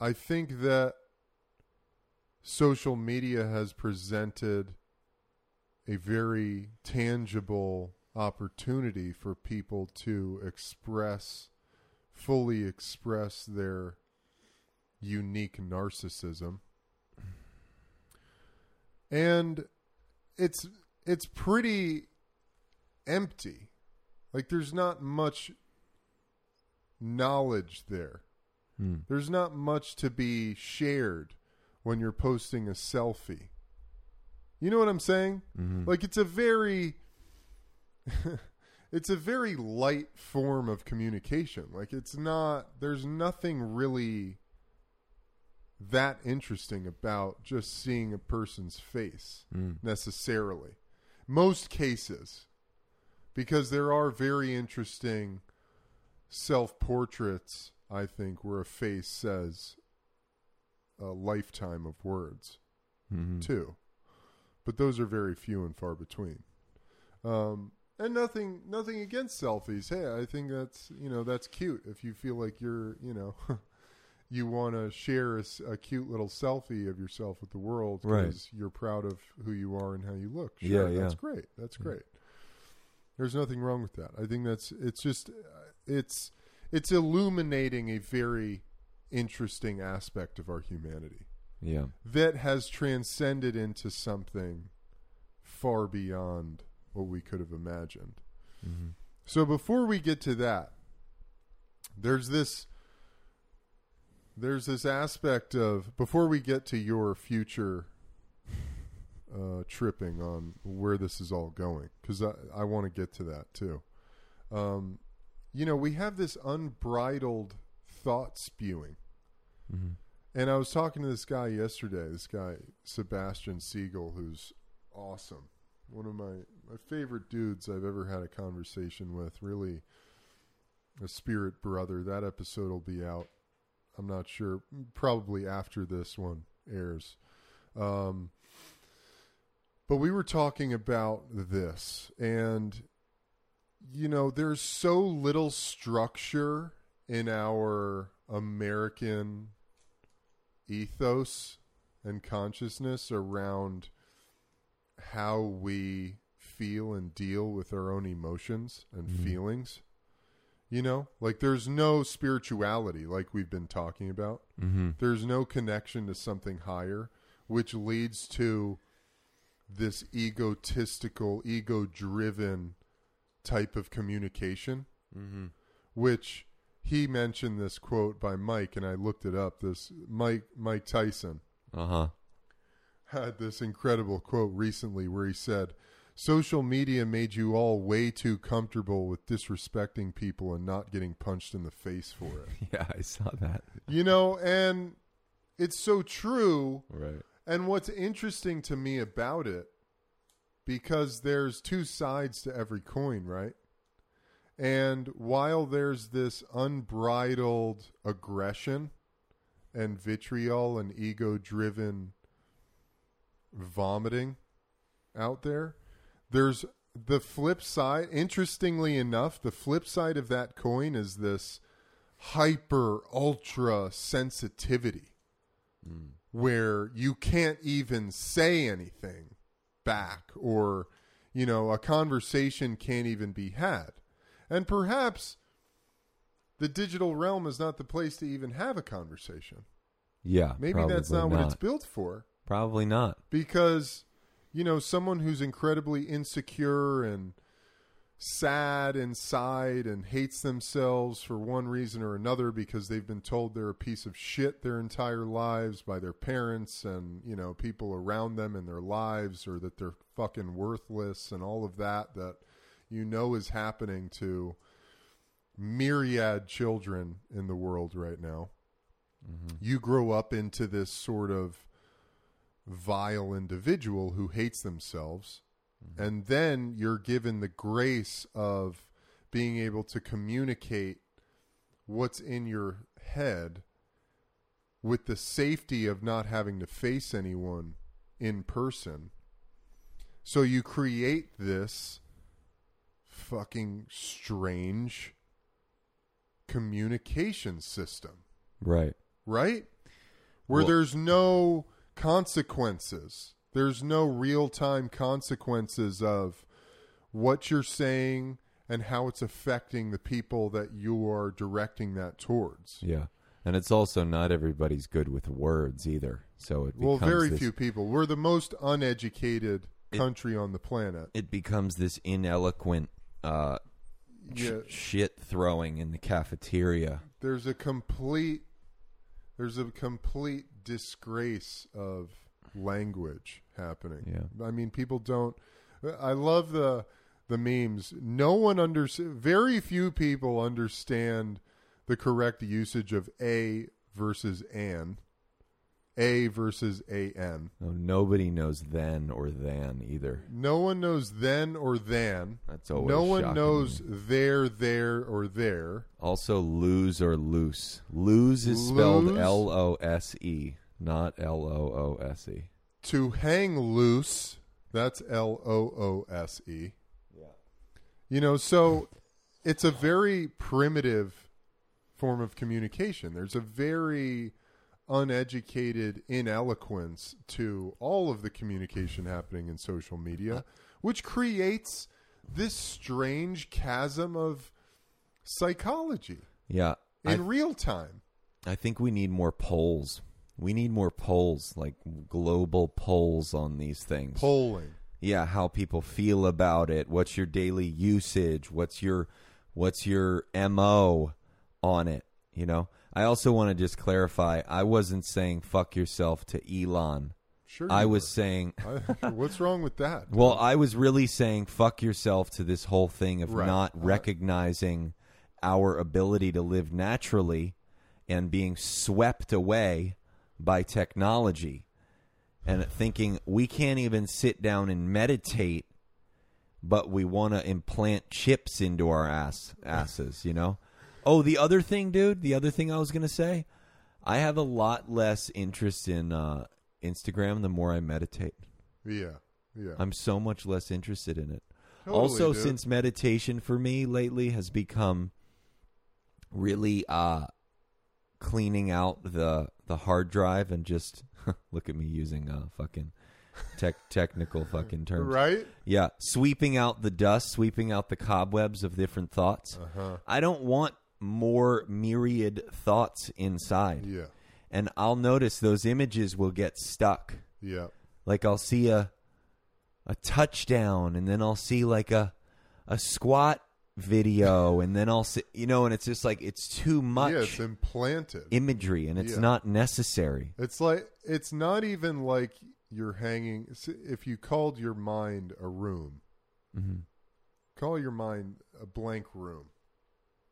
I think that social media has presented a very tangible opportunity for people to express, fully express their unique narcissism. And it's, it's pretty empty. Like, there's not much knowledge there. Hmm. There's not much to be shared when you're posting a selfie. You know what I'm saying? Mm-hmm. Like, it's a very, it's a very light form of communication. Like, it's not, there's nothing really that interesting about just seeing a person's face mm. necessarily. Most cases, because there are very interesting self-portraits, I think, where a face says a lifetime of words, mm-hmm. too. But those are very few and far between. Um, and nothing nothing against selfies. Hey, I think that's, you know, that's cute. If you feel like you're, you know, you want to share a, a cute little selfie of yourself with the world because right. you're proud of who you are and how you look. Sure, yeah, yeah. That's great. That's great. Yeah. There's nothing wrong with that. I think that's, it's just, it's, it's illuminating a very interesting aspect of our humanity. Yeah. That has transcended into something far beyond what we could have imagined. Mm-hmm. So before we get to that, there's this there's this aspect of, before we get to your future uh, tripping on where this is all going, because I, I want to get to that too. Um, you know, we have this unbridled thought spewing. Mm-hmm. And I was talking to this guy yesterday, this guy, Sebastian Siegel, who's awesome. One of my, my favorite dudes I've ever had a conversation with, really a spirit brother. That episode will be out, I'm not sure, probably after this one airs. Um, but we were talking about this, and, you know, there's so little structure in our American ethos and consciousness around how we feel and deal with our own emotions and mm-hmm. feelings. You know, like, there's no spirituality like we've been talking about. Mm-hmm. There's no connection to something higher, which leads to this egotistical, ego-driven type of communication, mm-hmm. which... He mentioned this quote by Mike, and I looked it up. This Mike Mike Tyson uh-huh. had this incredible quote recently where he said, "Social media made you all way too comfortable with disrespecting people and not getting punched in the face for it." Yeah, I saw that. You know, and it's so true. Right. And what's interesting to me about it, because there's two sides to every coin, right? And while there's this unbridled aggression and vitriol and ego-driven vomiting out there, there's the flip side. Interestingly enough, the flip side of that coin is this hyper, ultra sensitivity mm. where you can't even say anything back, or, you know, a conversation can't even be had. And perhaps the digital realm is not the place to even have a conversation. Yeah. Maybe that's not, not what it's built for. Probably not. Because, you know, someone who's incredibly insecure and sad inside and hates themselves for one reason or another because they've been told they're a piece of shit their entire lives by their parents and, you know, people around them in their lives, or that they're fucking worthless and all of that, that... you know, is happening to myriad children in the world right now. Mm-hmm. You grow up into this sort of vile individual who hates themselves. Mm-hmm. And then you're given the grace of being able to communicate what's in your head with the safety of not having to face anyone in person. So you create this fucking strange communication system. Right. Right? Where well, there's no consequences. There's no real-time consequences of what you're saying and how it's affecting the people that you are directing that towards. Yeah. And it's also not everybody's good with words either. So it becomes Well, very this, few people. We're the most uneducated it, country on the planet. It becomes this ineloquent uh, yeah. sh- shit throwing in the cafeteria. There's a complete there's a complete disgrace of language happening. Yeah. I mean, people don't I love the the memes. No one under very few people understand the correct usage of a versus an, a versus an. No, nobody knows then or than either. No one knows then or than. That's always no shocking. One knows there, there, or there. Also, lose or loose. Lose is spelled lose, L O S E, not L O O S E. To hang loose, that's L O O S E. Yeah. You know, so it's a very primitive form of communication. There's a very uneducated ineloquence to all of the communication happening in social media, which creates this strange chasm of psychology. Yeah, in I, real time. I think we need more polls. We need more polls, like global polls on these things. Polling. Yeah, how people feel about it. What's your daily usage? What's your what's your M O on it, you know? I also want to just clarify, I wasn't saying fuck yourself to Elon. Sure. I was were. saying... I, what's wrong with that? Well, I was really saying fuck yourself to this whole thing of right. not recognizing right. our ability to live naturally and being swept away by technology and thinking we can't even sit down and meditate, but we want to implant chips into our ass asses, you know? Oh, the other thing, dude, the other thing I was going to say, I have a lot less interest in uh, Instagram the more I meditate. Yeah, yeah. I'm so much less interested in it. Totally, also, dude. Since meditation for me lately has become really uh, cleaning out the the hard drive and just, look at me using uh, fucking tech technical fucking terms. Right? Yeah. Sweeping out the dust, sweeping out the cobwebs of different thoughts. Uh-huh. I don't want more myriad thoughts inside. Yeah. And I'll notice those images will get stuck. Yeah. Like I'll see a a touchdown and then I'll see like a a squat video and then I'll see, you know, and it's just like it's too much. Yeah, it's implanted imagery and it's yeah. not necessary. It's like it's not even like you're hanging. If you called your mind a room, mm-hmm. call your mind a blank room.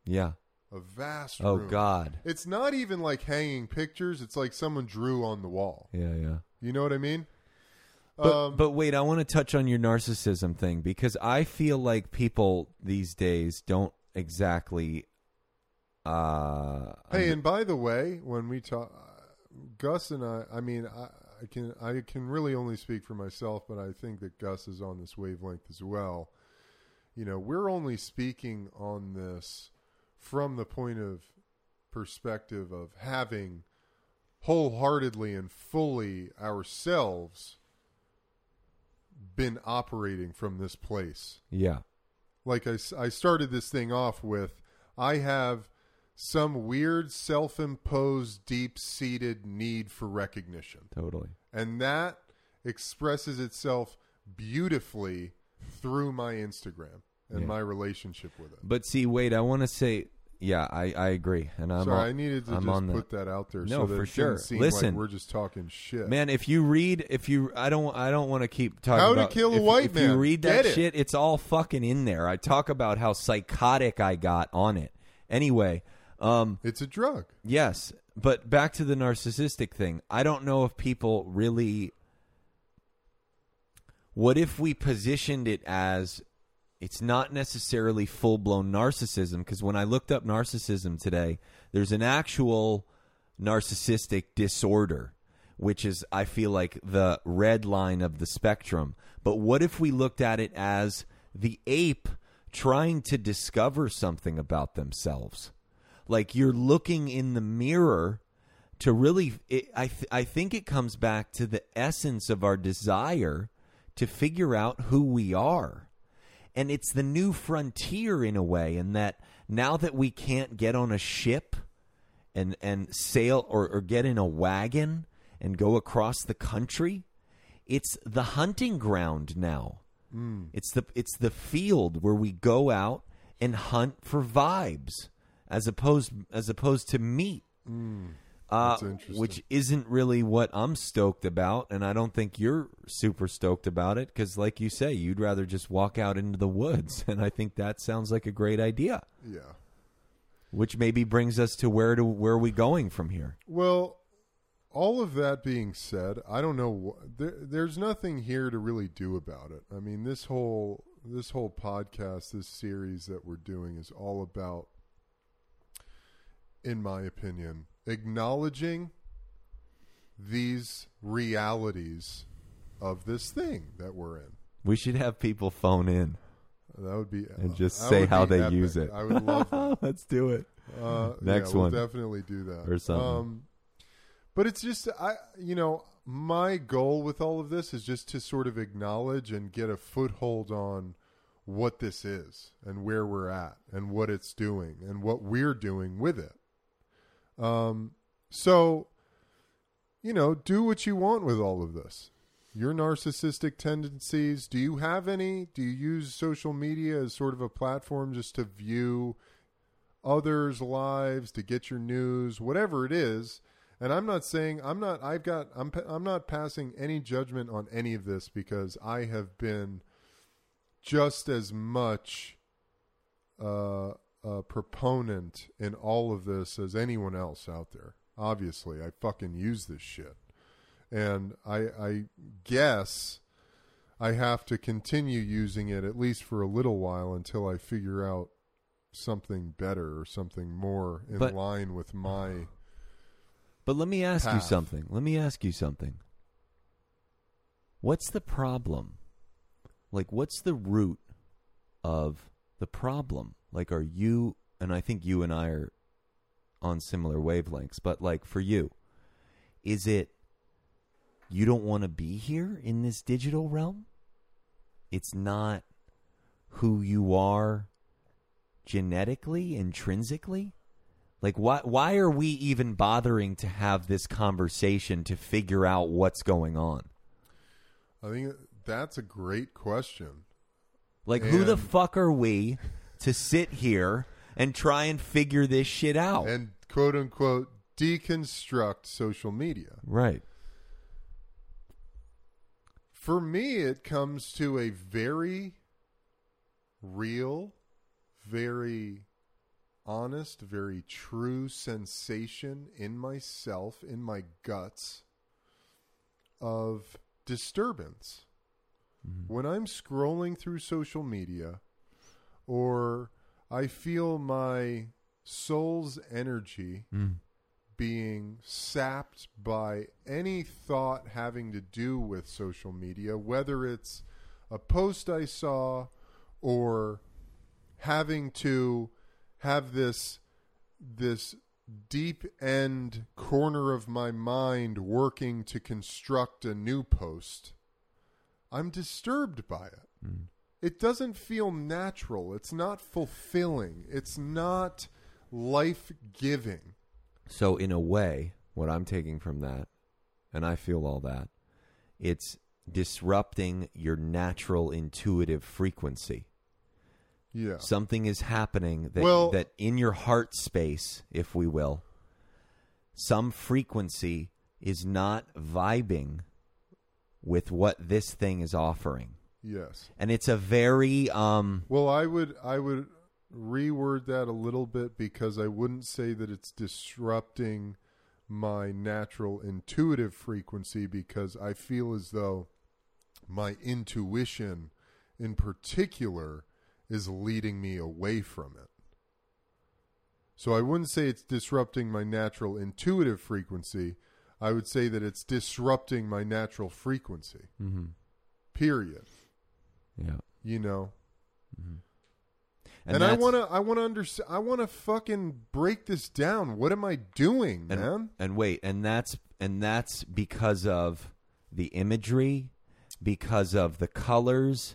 Yeah. A vast oh, room. Oh, God. It's not even like hanging pictures. It's like someone drew on the wall. Yeah, yeah. You know what I mean? But, um, but wait, I want to touch on your narcissism thing because I feel like people these days don't exactly... Uh, hey, I'm, and by the way, when we talk... Gus and I, I mean, I, I can I can really only speak for myself, but I think that Gus is on this wavelength as well. You know, we're only speaking on this from the point of perspective of having wholeheartedly and fully ourselves been operating from this place. Yeah. Like I, I started this thing off with, I have some weird self-imposed deep-seated need for recognition. Totally. And that expresses itself beautifully through my Instagram. And yeah. my relationship with it. But see, wait, I want to say, yeah, I, I agree. And I'm Sorry, on, I needed to I'm just put the, that out there. No, so that for it sure. Seem Listen, like we're just talking shit, man. If you read, if you, I don't, I don't want to keep talking how about to kill a if, white if man. If you read that it. shit, it's all fucking in there. I talk about how psychotic I got on it. Anyway, um, it's a drug. Yes, but back to the narcissistic thing. I don't know if people really. What if we positioned it as? It's not necessarily full-blown narcissism, because when I looked up narcissism today, there's an actual narcissistic disorder, which is, I feel like, the red line of the spectrum. But what if we looked at it as the ape trying to discover something about themselves? Like, you're looking in the mirror to really... It, I, th- I think it comes back to the essence of our desire to figure out who we are. And it's the new frontier in a way, in that now that we can't get on a ship and, and sail or, or get in a wagon and go across the country, it's the hunting ground now. Mm. It's the it's the field where we go out and hunt for vibes as opposed as opposed to meat, mm. uh, which isn't really what I'm stoked about. And I don't think you're super stoked about it, because like you say, you'd rather just walk out into the woods. And I think that sounds like a great idea. Yeah. Which maybe brings us to where to where are we going from here? Well, all of that being said, I don't know. There, there's nothing here to really do about it. I mean, this whole this whole podcast, this series that we're doing, is all about, in my opinion, acknowledging these realities of this thing that we're in. We should have people phone in. That would be and just uh, say how they epic. Use it. I would love that. Let's do it. Uh, Next yeah, we'll one, definitely do that or something. Um, But it's just, I, you know, my goal with all of this is just to sort of acknowledge and get a foothold on what this is and where we're at and what it's doing and what we're doing with it. Um, so, you know, do what you want with all of this. Your narcissistic tendencies, do you have any? Do you use social media as sort of a platform just to view others' lives, to get your news, whatever it is? And I'm not saying I'm not I've got I'm I'm not passing any judgment on any of this, because I have been just as much uh, a proponent in all of this as anyone else out there. Obviously, I fucking use this shit, and I, I guess I have to continue using it at least for a little while until I figure out something better or something more in but, line with my. But let me ask Path. you something. Let me ask you something. What's the problem? Like, what's the root of the problem? Like, are you, and I think you and I are on similar wavelengths, but like for you, is it you don't want to be here in this digital realm? It's not who you are genetically, intrinsically? Like, why why are we even bothering to have this conversation to figure out what's going on? I think that's a great question. Like, and... who the fuck are we to sit here and try and figure this shit out? And, quote, unquote, deconstruct social media. Right. For me, it comes to a very real, very... honest, very true sensation in myself, in my guts, of disturbance. Mm-hmm. When I'm scrolling through social media, or I feel my soul's energy mm. being sapped by any thought having to do with social media, whether it's a post I saw or having to have this this deep end corner of my mind working to construct a new post, I'm disturbed by it. Mm. It doesn't feel natural. It's not fulfilling. It's not life-giving. So in a way, what I'm taking from that, and I feel all that, it's disrupting your natural intuitive frequency. Yeah. Something is happening that, well, that in your heart space, if we will, some frequency is not vibing with what this thing is offering. Yes. And it's a very um Well, I would I would reword that a little bit, because I wouldn't say that it's disrupting my natural intuitive frequency, because I feel as though my intuition in particular is leading me away from it. So I wouldn't say it's disrupting my natural intuitive frequency. I would say that it's disrupting my natural frequency. Mm-hmm. Period. Yeah. You know? Mm-hmm. And, and I want to I want to understand, I want to fucking break this down. What am I doing, and, man? And wait, and that's and that's because of the imagery, because of the colors,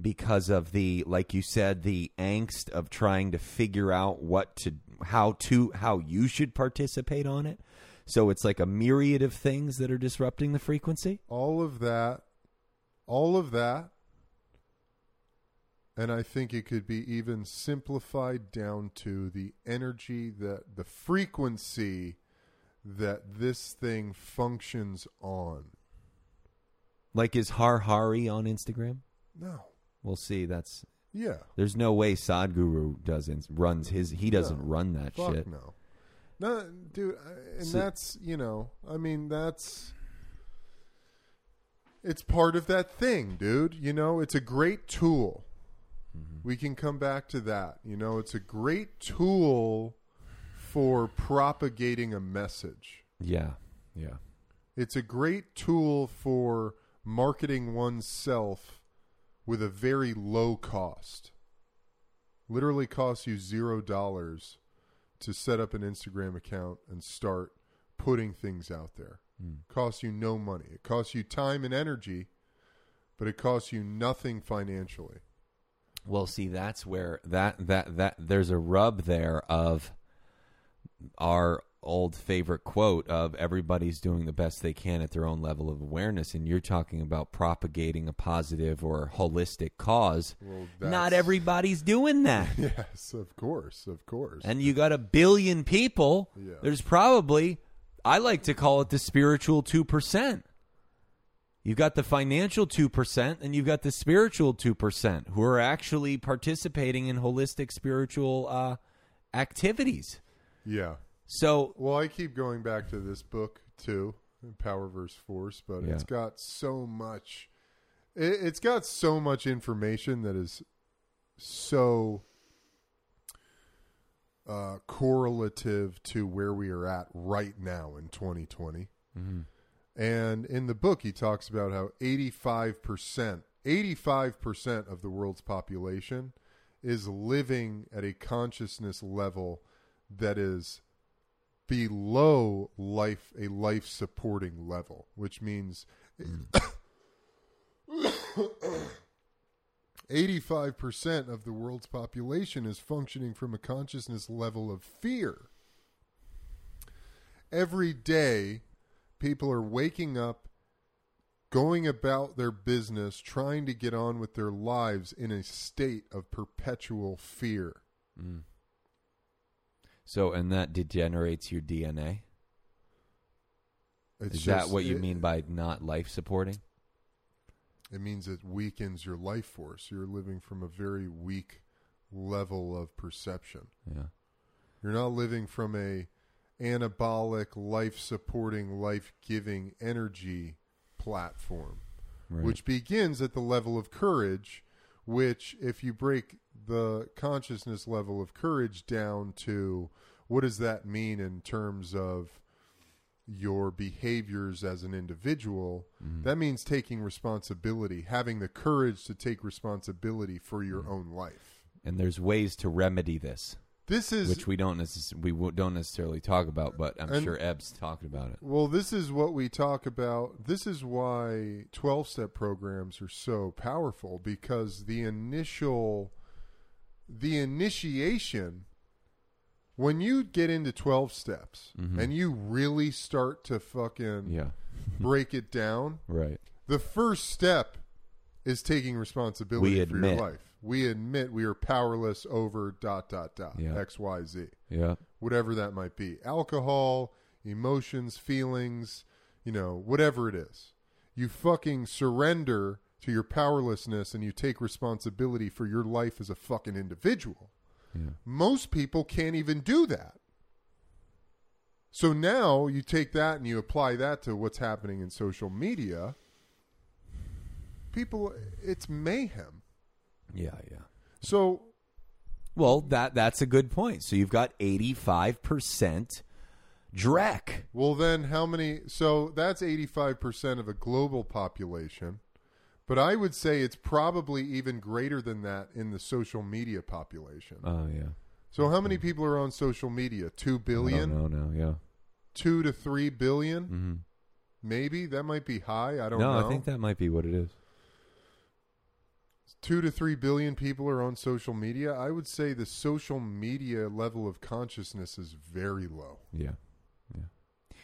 because of the, like you said, the angst of trying to figure out what to how to how you should participate on it. So it's like a myriad of things that are disrupting the frequency. All of that. All of that. And I think it could be even simplified down to the energy, that the frequency that this thing functions on. Like, is Har Hari on Instagram? No. We'll see. That's yeah. There's no way Sadguru doesn't runs his. He doesn't no, run that fuck shit. No, no, dude. And so, that's you know. I mean, that's. It's part of that thing, dude. You know, it's a great tool. We can come back to that. You know, it's a great tool for propagating a message. Yeah, yeah. It's a great tool for marketing oneself with a very low cost. Literally costs you zero dollars to set up an Instagram account and start putting things out there. Mm. Costs you no money. It costs you time and energy, but it costs you nothing financially. Well, see, that's where that, that, that there's a rub there of our old favorite quote of everybody's doing the best they can at their own level of awareness. And you're talking about propagating a positive or holistic cause. Well, not everybody's doing that. Yes, of course. Of course. And you got a billion people. Yeah. There's probably, I like to call it the spiritual two percent. You've got the financial two percent and you've got the spiritual two percent who are actually participating in holistic spiritual uh, activities. Yeah. So, well, I keep going back to this book too, Power versus Force, but yeah. it's got so much. It, it's got so much information that is so uh, correlative to where we are at right now in twenty twenty. Mm-hmm. And in the book, he talks about how eighty-five percent, eighty-five percent of the world's population is living at a consciousness level that is below life, a life supporting level, which means eighty-five percent of the world's population is functioning from a consciousness level of fear. Every day, people are waking up, going about their business, trying to get on with their lives in a state of perpetual fear. Mm. So, and that degenerates your D N A? It's Is just, that what you it, mean by not life supporting? It means it weakens your life force. You're living from a very weak level of perception. Yeah. You're not living from a anabolic, life-supporting, life-giving energy platform, right, which begins at the level of courage, which if you break the consciousness level of courage down to what does that mean in terms of your behaviors as an individual, mm-hmm, that means taking responsibility, having the courage to take responsibility for your mm-hmm own life. And there's ways to remedy this. This is which we don't necess- we don't necessarily talk about, but I'm and, sure Eb's talked about it. Well, this is what we talk about. This is why twelve-step programs are so powerful, because the initial, the initiation, when you get into twelve steps mm-hmm and you really start to fucking yeah break it down, right? The first step is taking responsibility we for admit. your life. We admit we are powerless over dot, dot, dot, yeah, X, Y, Z. Yeah. Whatever that might be. Alcohol, emotions, feelings, you know, whatever it is. You fucking surrender to your powerlessness and you take responsibility for your life as a fucking individual. Yeah. Most people can't even do that. So now you take that and you apply that to what's happening in social media. People, it's mayhem. Yeah, yeah. So, well, that that's a good point. So you've got eighty-five percent dreck. Well, then how many? So that's eighty-five percent of a global population. But I would say it's probably even greater than that in the social media population. Oh, uh, yeah. So how many people are on social media? Two billion? No, no, yeah. Two to three billion? Mm-hmm. Maybe. That might be high. I don't no, know. No, I think that might be what it is. Two to three billion people are on social media. I would say the social media level of consciousness is very low. Yeah. Yeah.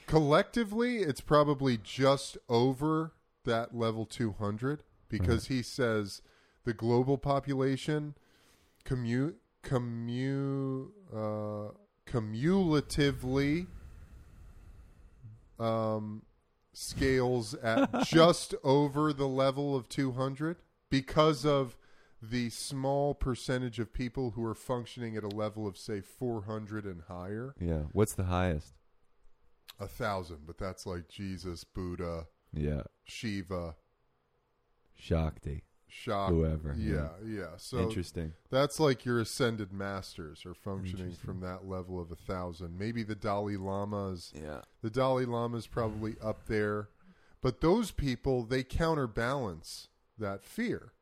Collectively, it's probably just over that level two hundred. Because he says the global population commu commu uh, cumulatively um, scales at just over the level of two hundred because of the small percentage of people who are functioning at a level of, say, four hundred and higher. Yeah. What's the highest? A thousand, but that's like Jesus, Buddha, yeah, Shiva. Shakti. Shakti. Whoever. Yeah, yeah, yeah. So interesting. That's like your ascended masters are functioning from that level of a thousand. Maybe the Dalai Lama's. Yeah. The Dalai Lama's probably up there. But those people, they counterbalance that fear.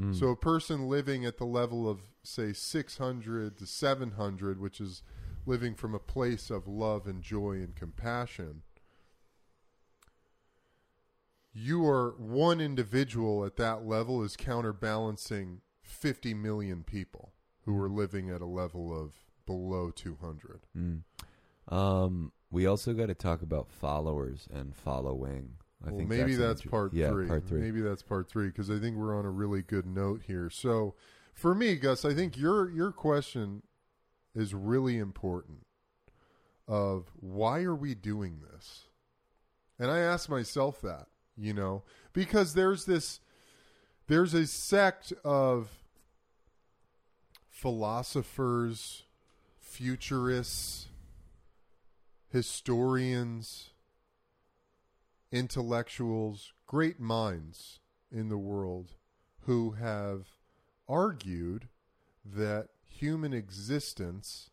Mm. So a person living at the level of, say, six hundred to seven hundred, which is living from a place of love and joy and compassion, you are one individual at that level is counterbalancing fifty million people who are living at a level of below two hundred. Mm. Um, we also got to talk about followers and following. I well, think maybe that's, that's inter- part yeah, three. part three. Maybe that's part three because I think we're on a really good note here. So for me, Gus, I think your your question is really important of why are we doing this? And I ask myself that. You know, because there's this, there's a sect of philosophers, futurists, historians, intellectuals, great minds in the world who have argued that human existence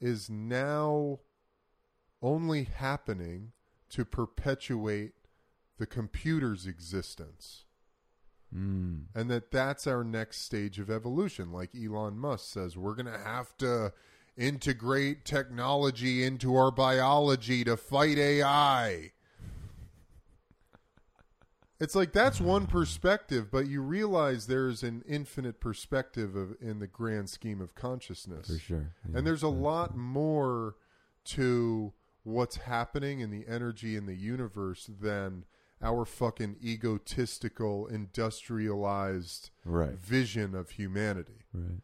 is now only happening to perpetuate the computer's existence. Mm. And that that's our next stage of evolution. Like Elon Musk says, we're going to have to integrate technology into our biology to fight A I. It's like, that's one perspective, but you realize there's an infinite perspective of, in the grand scheme of consciousness. For sure. Yeah. And there's a lot more to what's happening in the energy in the universe than our fucking egotistical, industrialized right. vision of humanity. Right.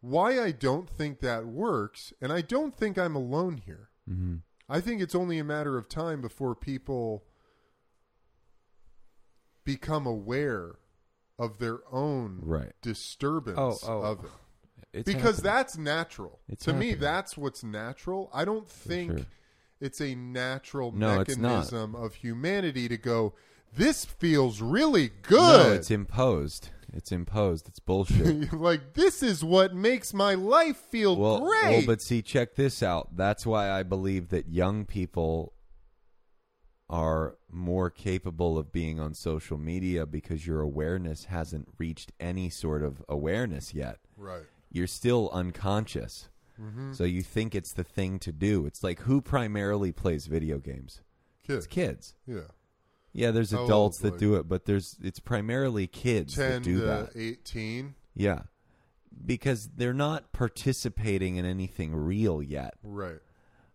Why I don't think that works, and I don't think I'm alone here. Mm-hmm. I think it's only a matter of time before people become aware of their own right. disturbance oh, oh. of it. It's because happening. That's natural. It's to happening. Me, that's what's natural. I don't think sure. it's a natural no, mechanism of humanity to go, this feels really good. No, it's imposed. It's imposed. It's bullshit. Like, this is what makes my life feel well, great. Well, but see, check this out. That's why I believe that young people are more capable of being on social media because your awareness hasn't reached any sort of awareness yet. Right. You're still unconscious. Mm-hmm. So you think it's the thing to do. It's like, who primarily plays video games? Kids. It's kids. Yeah. Yeah, there's How adults old, that like, do it, but there's it's primarily kids that do that. ten to eighteen? Yeah. Because they're not participating in anything real yet. Right.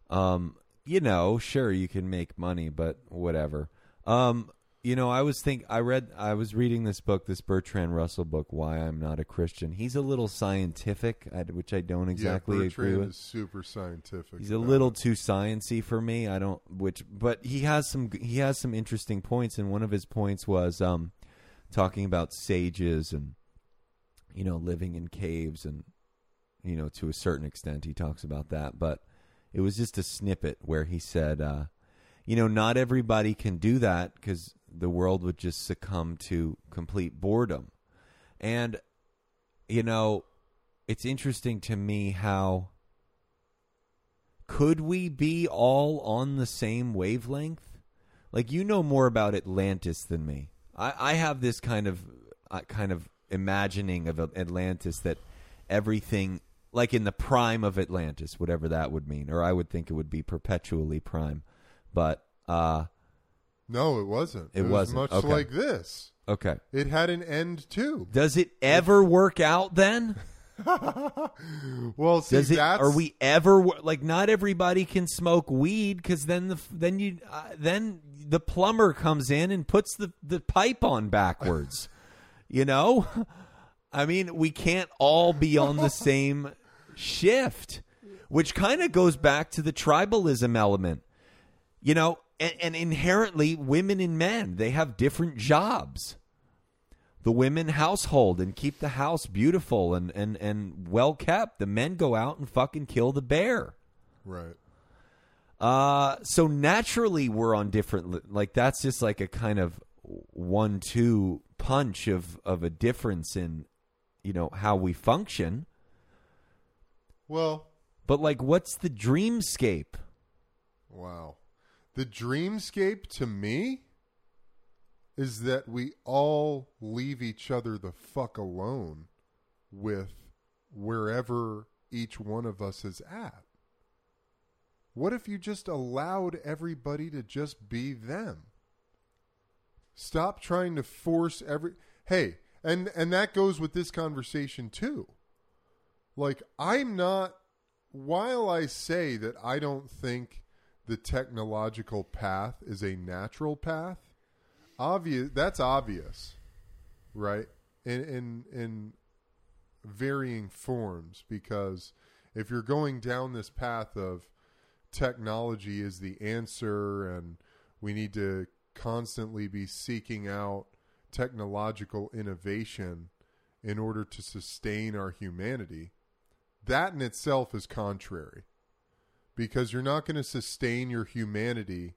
Um, you know, sure, you can make money, but whatever. Um, you know, I was think I read I was reading this book, this Bertrand Russell book, Why I'm Not a Christian. He's a little scientific, which I don't exactly yeah, Bertrand agree with. Is super scientific. He's a little it. too science-y for me. I don't which but he has some he has some interesting points, and one of his points was um, talking about sages and, you know, living in caves, and, you know, to a certain extent he talks about that, but it was just a snippet where he said, uh, you know, not everybody can do that because the world would just succumb to complete boredom. And you know, it's interesting to me how could we be all on the same wavelength? Like, you know more about Atlantis than me. I, I have this kind of uh, kind of imagining of Atlantis that everything, like in the prime of Atlantis, whatever that would mean, or I would think it would be perpetually prime, but uh, no, it wasn't. It, it wasn't. Was much okay. like this. Okay, it had an end too. Does it ever work out then? Well, see, does it, that's... are we ever like? Not everybody can smoke weed because then the then you uh, then the plumber comes in and puts the the pipe on backwards. You know, I mean, we can't all be on the same shift, which kind of goes back to the tribalism element. You know, and, and inherently, women and men, they have different jobs. The women household and keep the house beautiful and, and, and well kept. The men go out and fucking kill the bear. Right. Uh, so naturally we're on different, like that's just like a kind of one, two punch of, of a difference in, you know, how we function. Well, but like, what's the dreamscape? Wow. The dreamscape to me is that we all leave each other the fuck alone with wherever each one of us is at. What if you just allowed everybody to just be them? Stop trying to force every... Hey, and, and that goes with this conversation too. Like, I'm not... While I say that I don't think the technological path is a natural path, obvious, that's obvious, right? In, in in varying forms, because if you're going down this path of technology is the answer and we need to constantly be seeking out technological innovation in order to sustain our humanity, that in itself is contrary, because you're not going to sustain your humanity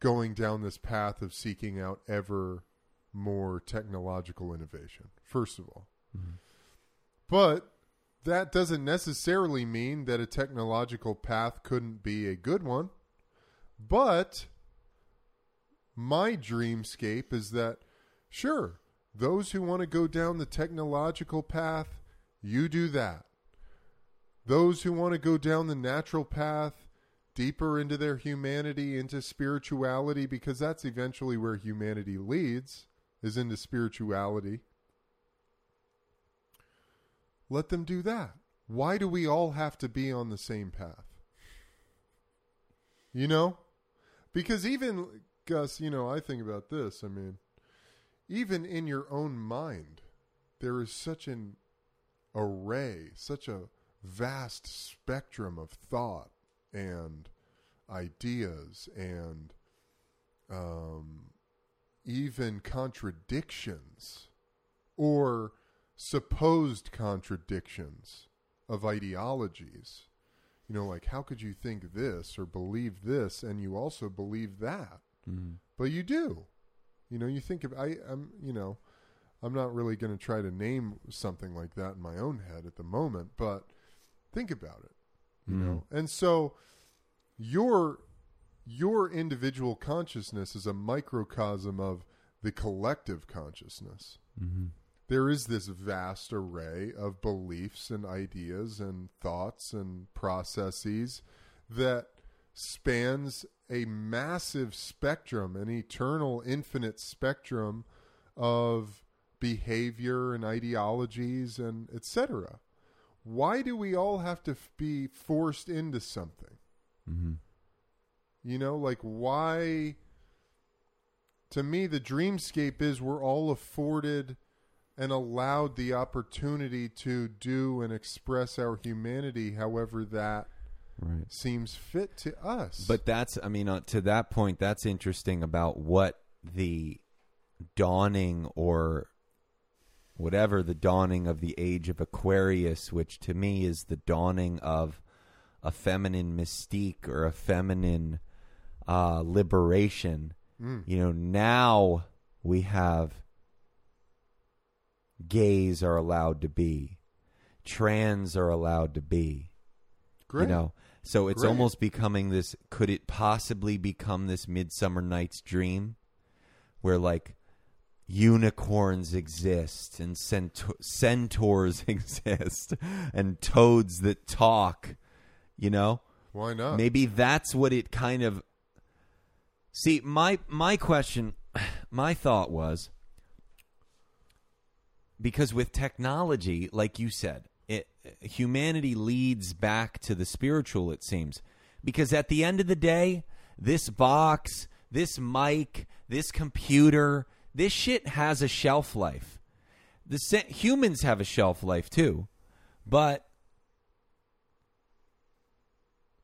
going down this path of seeking out ever more technological innovation, first of all. Mm-hmm. But that doesn't necessarily mean that a technological path couldn't be a good one. But my dreamscape is that, sure, those who want to go down the technological path, you do that. Those who want to go down the natural path, deeper into their humanity, into spirituality, because that's eventually where humanity leads, is into spirituality. Let them do that. Why do we all have to be on the same path? You know? Because even, Gus, you know, I think about this. I mean, even in your own mind, there is such an array, such a vast spectrum of thought and ideas and um, even contradictions or supposed contradictions of ideologies. You know, like, how could you think this or believe this and you also believe that? Mm-hmm. But you do. You know, you think of, I, I'm, you know, I'm not really going to try to name something like that in my own head at the moment, but think about it. You know, and so your your individual consciousness is a microcosm of the collective consciousness. Mm-hmm. There is this vast array of beliefs and ideas and thoughts and processes that spans a massive spectrum, an eternal, infinite spectrum of behavior and ideologies and et cetera. Why do we all have to f- be forced into something? Mm-hmm. You know, like why? To me, the dreamscape is we're all afforded and allowed the opportunity to do and express our humanity however that right. seems fit to us. But that's, I mean, uh, to that point, that's interesting about what the dawning or... whatever the dawning of the age of Aquarius, which to me is the dawning of a feminine mystique or a feminine uh, liberation. Mm. You know, now we have Gays are allowed to be. Trans are allowed to be. Great. You know, so it's Great. almost becoming this, could it possibly become this Midsummer Night's Dream where like unicorns exist and cento centaurs exist and toads that talk, you know? Why not? Maybe that's what it kind of... See, my my question, my thought was, because with technology, like you said, it, humanity leads back to the spiritual, it seems. Because at the end of the day, this box, this mic, this computer, this shit has a shelf life. The se- humans have a shelf life too, but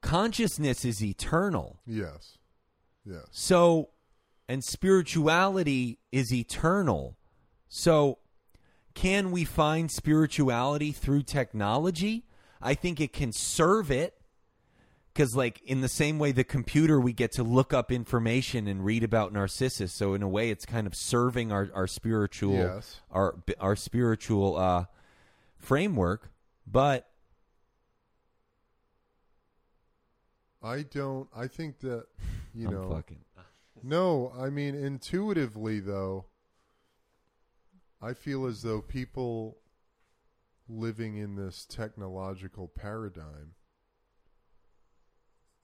consciousness is eternal. Yes. Yes. So, and spirituality is eternal. So, can we find spirituality through technology? I think it can serve it. Because, like, in the same way the computer, we get to look up information and read about Narcissus. So, in a way, it's kind of serving our, our spiritual, yes. our, our spiritual uh, framework. But I don't, I think that, you know, I'm fucking... no, I mean, intuitively though, I feel as though people living in this technological paradigm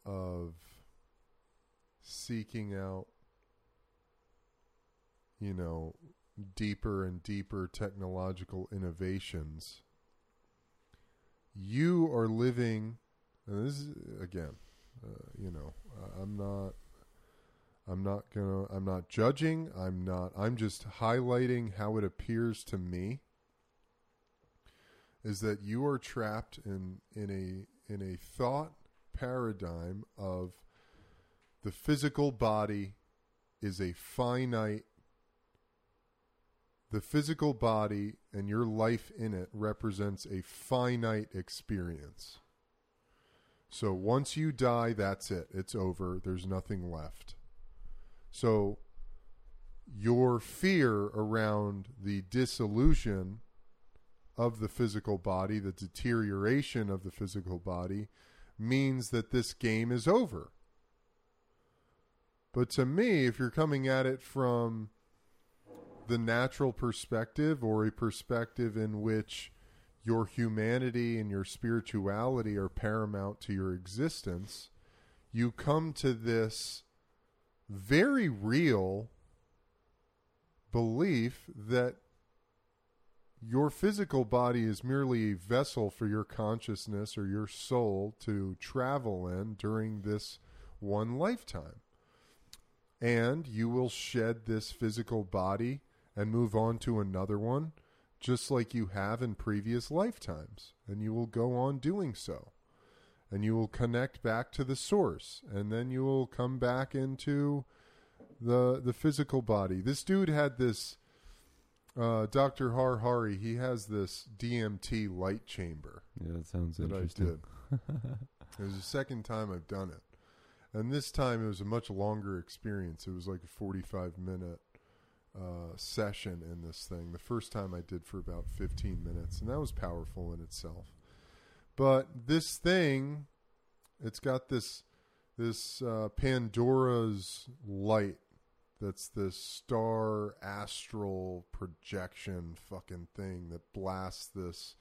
of seeking out, you know, deeper and deeper technological innovations, you are living, and this is, again, Uh, you know, uh, I'm not, I'm not gonna, I'm not judging. I'm not, I'm just highlighting how it appears to me is that you are trapped in, in a, in a thought paradigm of the physical body is a finite, the physical body and your life in it represents a finite experience. So once you die, that's it. It's over. There's nothing left. So your fear around the dissolution of the physical body, the deterioration of the physical body, means that this game is over. But to me, if you're coming at it from the natural perspective or a perspective in which your humanity and your spirituality are paramount to your existence, you come to this very real belief that your physical body is merely a vessel for your consciousness or your soul to travel in during this one lifetime. And you will shed this physical body and move on to another one, just like you have in previous lifetimes, and you will go on doing so, and you will connect back to the source, and then you will come back into the the physical body. This dude had this, uh, Doctor Har Hari, he has this D M T light chamber. Yeah, that sounds that interesting. I did. It was the second time I've done it, and this time it was a much longer experience. It was like a forty-five minute Uh, session in this thing. The first time I did for about fifteen minutes, and that was powerful in itself. But this thing, it's got this this uh, Pandora's light that's this star astral projection fucking thing that blasts this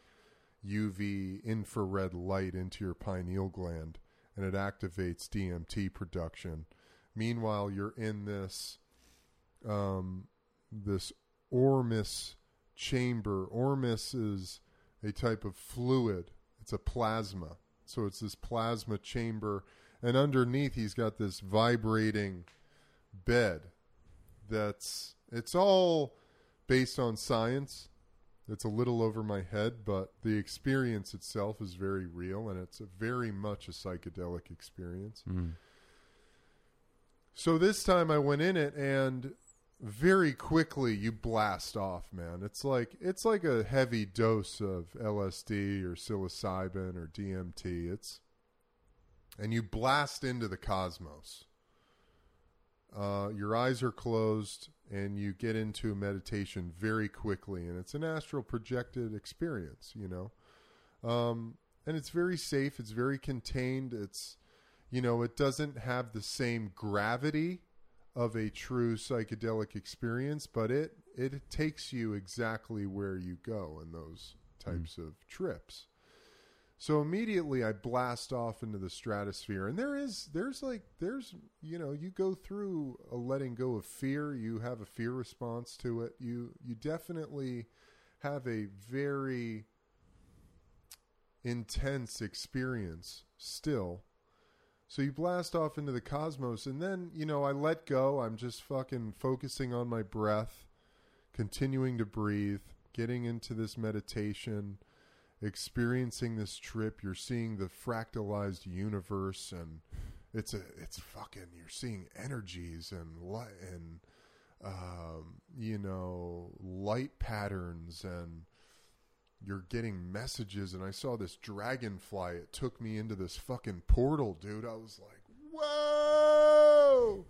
U V infrared light into your pineal gland, and it activates D M T production. Meanwhile, you're in this um this Ormus chamber. Ormus is a type of fluid. It's a plasma. So it's this plasma chamber. And underneath, he's got this vibrating bed that's, it's all based on science. It's a little over my head, but the experience itself is very real, and it's a very much a psychedelic experience. Mm. So this time I went in it, and very quickly you blast off, man. It's like it's like a heavy dose of L S D or psilocybin or D M T. It's and you blast into the cosmos. Uh, your eyes are closed, and you get into meditation very quickly, and it's an astral projected experience, you know. Um, and it's very safe. It's very contained. It's, you know, it doesn't have the same gravity of a true psychedelic experience, but it, it takes you exactly where you go in those types mm. of trips. So immediately I blast off into the stratosphere, and there is, there's like, there's, you know, you go through a letting go of fear. You have a fear response to it. You, you definitely have a very intense experience still. So you blast off into the cosmos, and then, you know, I let go. I'm just fucking focusing on my breath, continuing to breathe, getting into this meditation, experiencing this trip. You're seeing the fractalized universe, and it's a, it's fucking, you're seeing energies and light and, um, you know, light patterns, and you're getting messages. And I saw this dragonfly. It took me into this fucking portal, dude. I was like, whoa.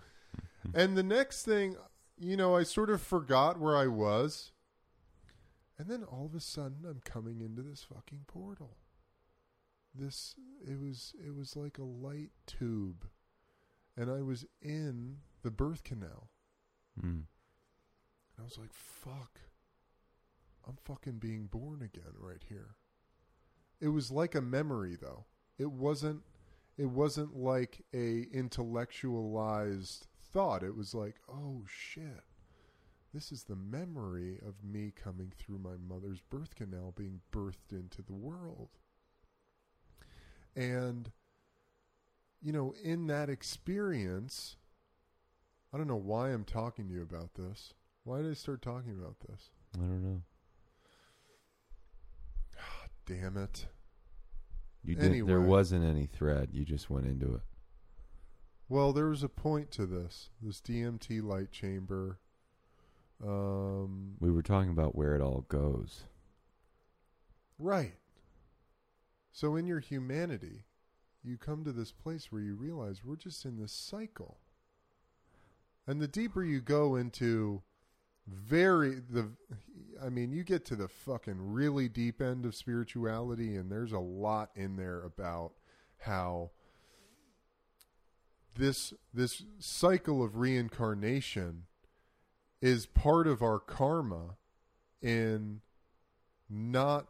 And the next thing, you know, I sort of forgot where I was. And then all of a sudden I'm coming into this fucking portal. This, it was, it was like a light tube, and I was in the birth canal. Mm. And I was like, fuck, I'm fucking being born again right here. It was like a memory, though. It wasn't, it wasn't like a intellectualized thought. It was like, oh shit, this is the memory of me coming through my mother's birth canal, being birthed into the world. And, you know, in that experience, I don't know why I'm talking to you about this. Why did I start talking about this? I don't know. God damn it. You didn't, anyway, there wasn't any thread. You just went into it. Well, there was a point to this, this D M T light chamber. Um, we were talking about where it all goes. Right. So in your humanity, you come to this place where you realize we're just in this cycle. And the deeper you go into very, the, I mean, you get to the fucking really deep end of spirituality, and there's a lot in there about how this, this cycle of reincarnation is part of our karma in not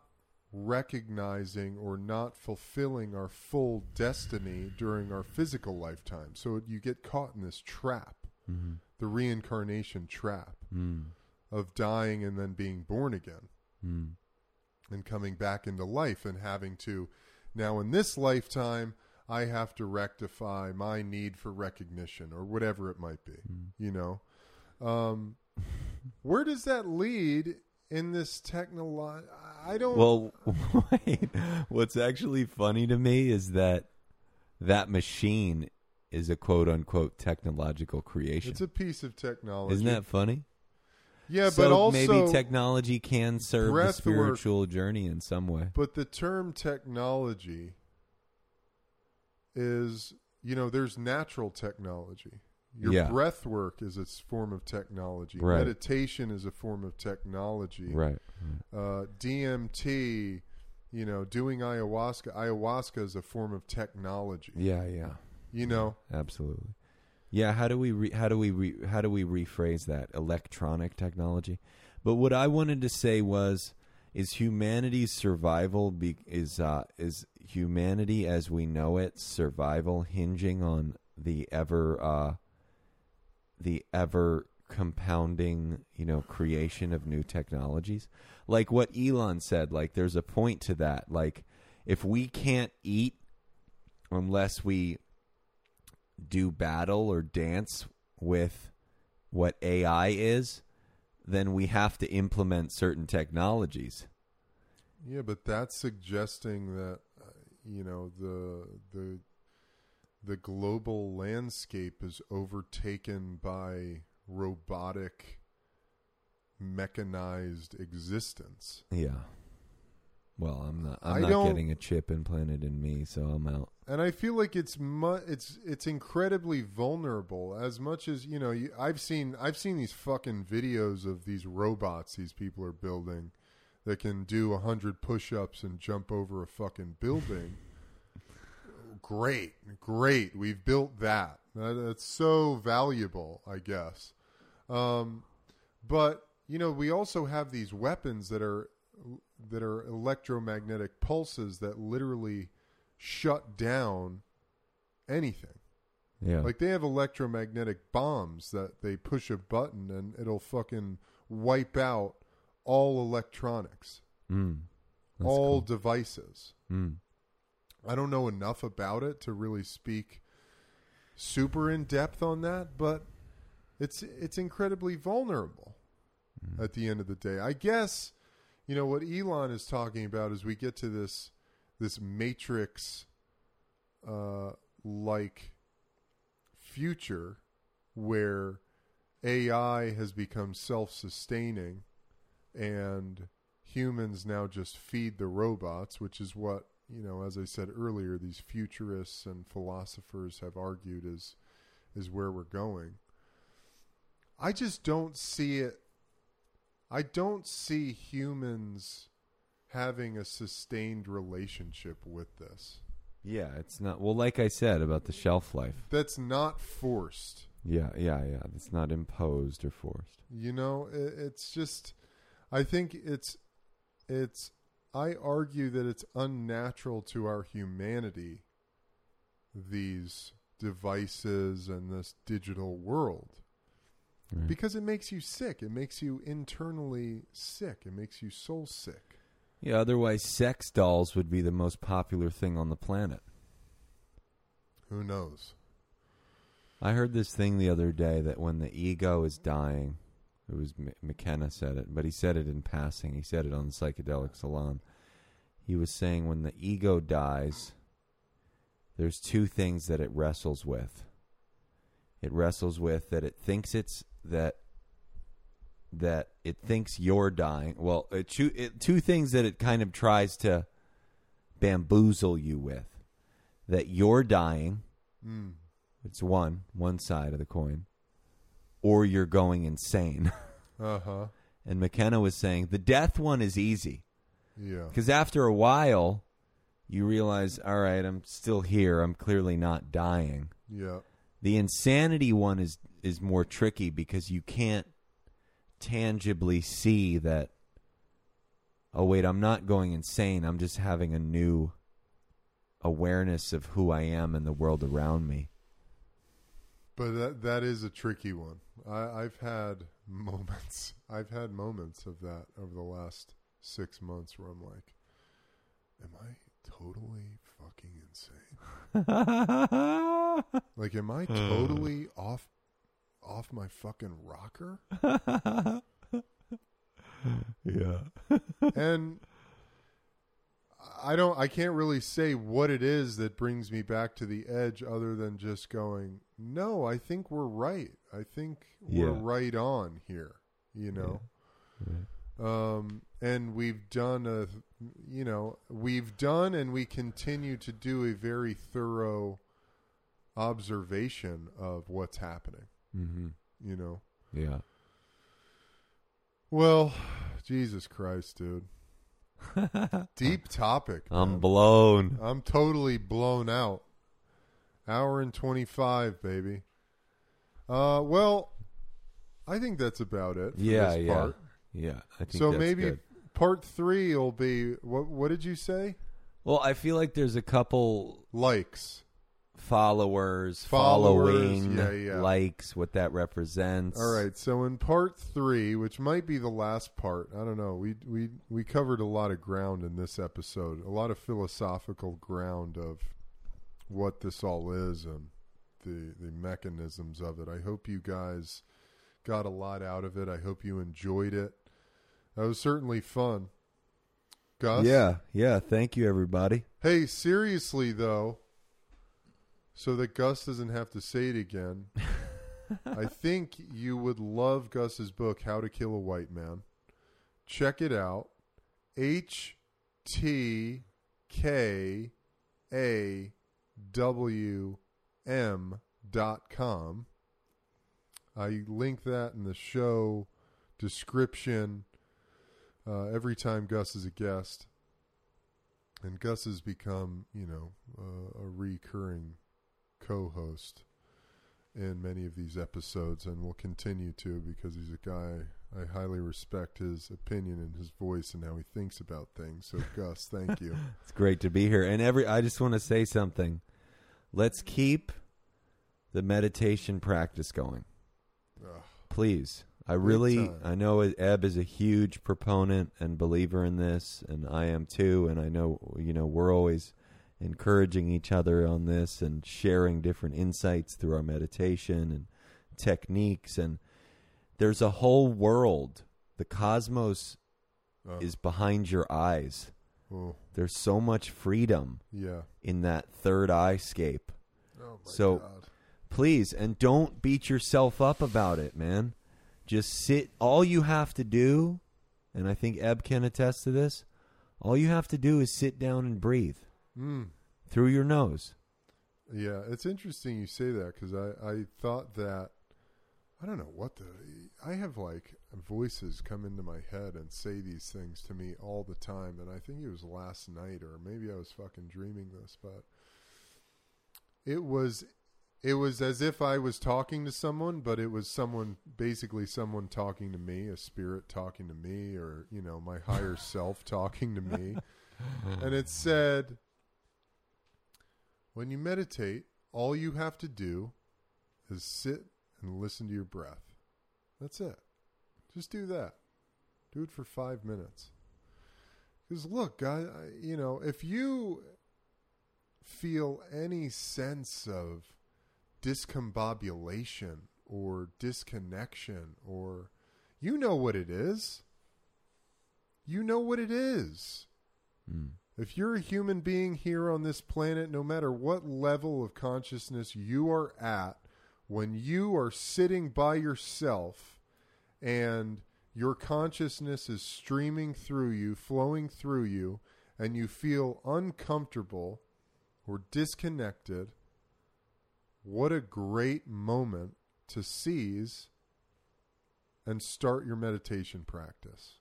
recognizing or not fulfilling our full destiny during our physical lifetime. So you get caught in this trap, mm-hmm. the reincarnation trap mm. of dying and then being born again mm. and coming back into life and having to, now in this lifetime, I have to rectify my need for recognition or whatever it might be, mm. you know? Um, where does that lead in this technolo-? I don't. Well, wait. What's actually funny to me is that that machine is a quote unquote technological creation. It's a piece of technology. Isn't that funny? Yeah, so but also maybe technology can serve the spiritual work, journey in some way. But the term technology is, you know, there's natural technology. Your yeah. breath work is a form of technology. Right. Meditation is a form of technology. Right. Uh, D M T, you know, doing ayahuasca. Ayahuasca is a form of technology. Yeah, yeah. You know, absolutely. Yeah. How do we re- how do we re- how do we rephrase that? Electronic technology. But what I wanted to say was, is humanity's survival be- is uh, is humanity as we know it survival hinging on the ever. Uh, the ever compounding, you know, creation of new technologies. Like what Elon said, like there's a point to that. Like if we can't eat unless we do battle or dance with what A I is, then we have to implement certain technologies. Yeah, but that's suggesting that, you know, the, the, the global landscape is overtaken by robotic, mechanized existence. Yeah. Well, I'm not. I'm I not getting a chip implanted in me, so I'm out. And I feel like it's mu- it's it's incredibly vulnerable. As much as you know, you, I've seen I've seen these fucking videos of these robots these people are building that can do a hundred push-ups and jump over a fucking building. Great, great. We've built that. that. That's so valuable, I guess. Um, but you know, we also have these weapons that are. that are electromagnetic pulses that literally shut down anything. Yeah. Like, they have electromagnetic bombs that they push a button and it'll fucking wipe out all electronics, mm. all cool. devices. Mm. I don't know enough about it to really speak super in depth on that, but it's, it's incredibly vulnerable mm. at the end of the day. I guess, you know, what Elon is talking about is we get to this this matrix uh, like future where A I has become self-sustaining and humans now just feed the robots, which is what, you know, as I said earlier, these futurists and philosophers have argued is is where we're going. I just don't see it. I don't see humans having a sustained relationship with this. Yeah, it's not. Well, like I said about the shelf life. That's not forced. Yeah, yeah, yeah. That's not imposed or forced. You know, it, it's just, I think it's, it's, I argue that it's unnatural to our humanity, these devices and this digital world. Right. Because it makes you sick. It makes you internally sick. It makes you soul sick. Yeah, otherwise sex dolls would be the most popular thing on the planet. Who knows? I heard this thing the other day that when the ego is dying, it was M- McKenna said it, but he said it in passing. He said it on the Psychedelic Salon. He was saying when the ego dies, there's two things that it wrestles with. It wrestles with that it thinks it's that that it thinks you're dying. Well, it, two, it, two things that it kind of tries to bamboozle you with. That you're dying. Mm. It's one, one side of the coin. Or you're going insane. Uh-huh. And McKenna was saying the death one is easy. Yeah. Because after a while, you realize, all right, I'm still here. I'm clearly not dying. Yeah. The insanity one is, is more tricky because you can't tangibly see that, oh, wait, I'm not going insane. I'm just having a new awareness of who I am and the world around me. But that that is a tricky one. I, I've had moments. I've had moments of that over the last six months where I'm like, am I totally fucking insane? Like, am I totally off off my fucking rocker? Yeah. And I don't I can't really say what it is that brings me back to the edge other than just going, no, I think we're right. I think yeah. we're right on here, you know. Yeah. Right. Um, and we've done a, you know, we've done and we continue to do a very thorough observation of what's happening, mm-hmm. you know? Yeah. Well, Jesus Christ, dude. Deep topic. Man. I'm blown. I'm totally blown out. Hour and twenty-five, baby. Uh, well, I think that's about it for yeah, this part. Yeah. Yeah, I think so. That's maybe good. Part three will be what? What did you say? Well, I feel like there's a couple likes, followers, followers following, yeah, yeah. likes. What that represents. All right. So in part three, which might be the last part, I don't know. We we we covered a lot of ground in this episode. A lot of philosophical ground of what this all is and the the mechanisms of it. I hope you guys got a lot out of it. I hope you enjoyed it. That was certainly fun. Gus? Yeah, yeah. Thank you, everybody. Hey, seriously, though, so that Gus doesn't have to say it again, I think you would love Gus's book, How to Kill a White Man. Check it out. H T K A W M dot com. I link that in the show description uh, every time Gus is a guest. And Gus has become, you know, uh, a recurring co-host in many of these episodes, and will continue to, because he's a guy I highly respect his opinion and his voice and how he thinks about things. So, Gus, thank you. It's great to be here. And every I just want to say something. Let's keep the meditation practice going. Ugh. Please. I really, I know Eb is a huge proponent and believer in this, and I am too. And I know, you know, we're always encouraging each other on this and sharing different insights through our meditation and techniques. And there's a whole world. The cosmos oh. is behind your eyes. Oh. There's so much freedom yeah. in that third eye scape. Oh my so God. Please, and don't beat yourself up about it, man. Just sit. All you have to do, and I think Eb can attest to this, all you have to do is sit down and breathe mm. through your nose. Yeah, it's interesting you say that, because I, I thought that, I don't know what the, I have like voices come into my head and say these things to me all the time. And I think it was last night, or maybe I was fucking dreaming this, but it was... It was as if I was talking to someone, but it was someone, basically someone talking to me, a spirit talking to me, or, you know, my higher self talking to me. And it said, when you meditate, all you have to do is sit and listen to your breath. That's it. Just do that. Do it for five minutes. Because look, I, I, you know, if you feel any sense of discombobulation or disconnection, or you know what it is. You know what it is. Mm. If you're a human being here on this planet, no matter what level of consciousness you are at, when you are sitting by yourself and your consciousness is streaming through you, flowing through you, and you feel uncomfortable or disconnected, what a great moment to seize and start your meditation practice.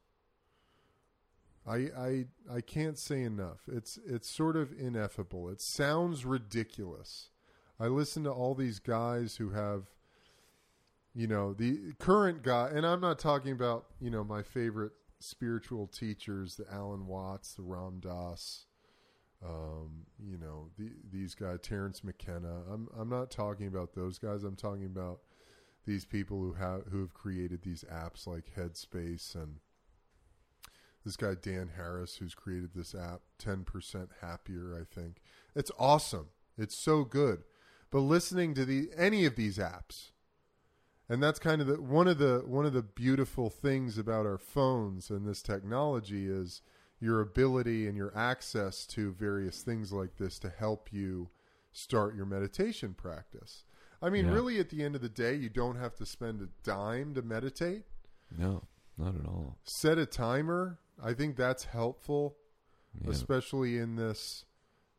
I I I can't say enough. It's it's sort of ineffable. It sounds ridiculous. I listen to all these guys who have, you know, the current guy, and I'm not talking about, you know, my favorite spiritual teachers, the Alan Watts, the Ram Dass, Um, you know, the, these guys, Terrence McKenna. I'm I'm not talking about those guys. I'm talking about these people who have who have created these apps like Headspace, and this guy Dan Harris, who's created this app, ten percent Happier, I think. It's awesome. It's so good. But listening to the any of these apps, and that's kind of the one of the one of the beautiful things about our phones and this technology is your ability and your access to various things like this to help you start your meditation practice. I mean, yeah. really, at the end of the day, you don't have to spend a dime to meditate. No, not at all. Set a timer. I think that's helpful, yeah. especially in this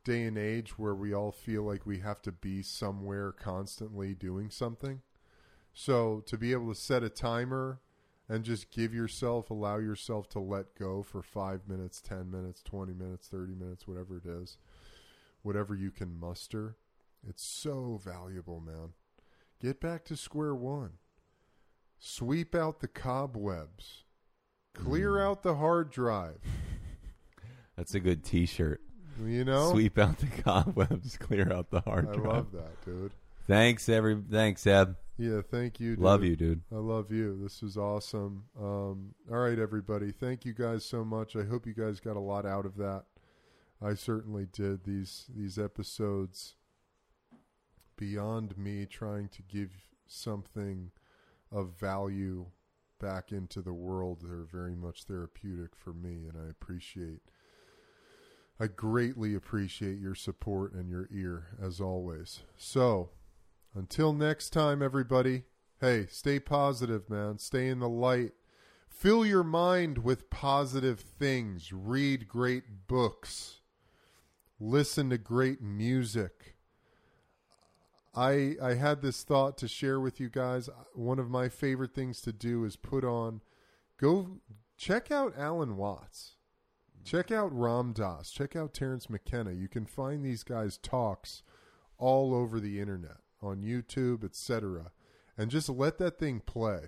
day and age where we all feel like we have to be somewhere constantly doing something. So to be able to set a timer and just give yourself, allow yourself to let go for five minutes, ten minutes, twenty minutes, thirty minutes, whatever it is, whatever you can muster. It's so valuable, man. Get back to square one. Sweep out the cobwebs. Clear mm. out the hard drive. That's a good T-shirt. You know, sweep out the cobwebs, clear out the hard I drive. I love that, dude. Thanks, every thanks, Eb. Yeah, thank you, dude. Love you, dude. I love you. This is awesome. Um, all right, everybody. Thank you guys so much. I hope you guys got a lot out of that. I certainly did. These these episodes, beyond me trying to give something of value back into the world, they're very much therapeutic for me, and I appreciate I greatly appreciate your support and your ear, as always. So, until next time, everybody, hey, stay positive, man. Stay in the light. Fill your mind with positive things. Read great books. Listen to great music. I I had this thought to share with you guys. One of my favorite things to do is put on, go check out Alan Watts. Check out Ram Dass. Check out Terrence McKenna. You can find these guys' talks all over the internet, on YouTube, et cetera. And just let that thing play.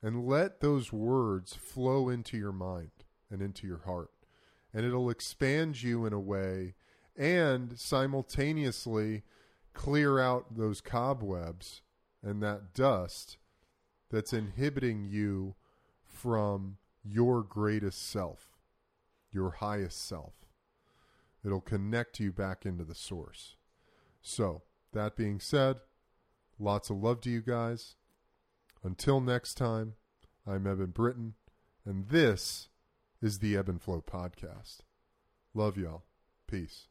And let those words flow into your mind and into your heart. And it'll expand you in a way and simultaneously clear out those cobwebs and that dust that's inhibiting you from your greatest self, your highest self. It'll connect you back into the source. So, that being said, lots of love to you guys. Until next time, I'm Eben Britton, and this is the Ebb and Flow Podcast. Love y'all. Peace.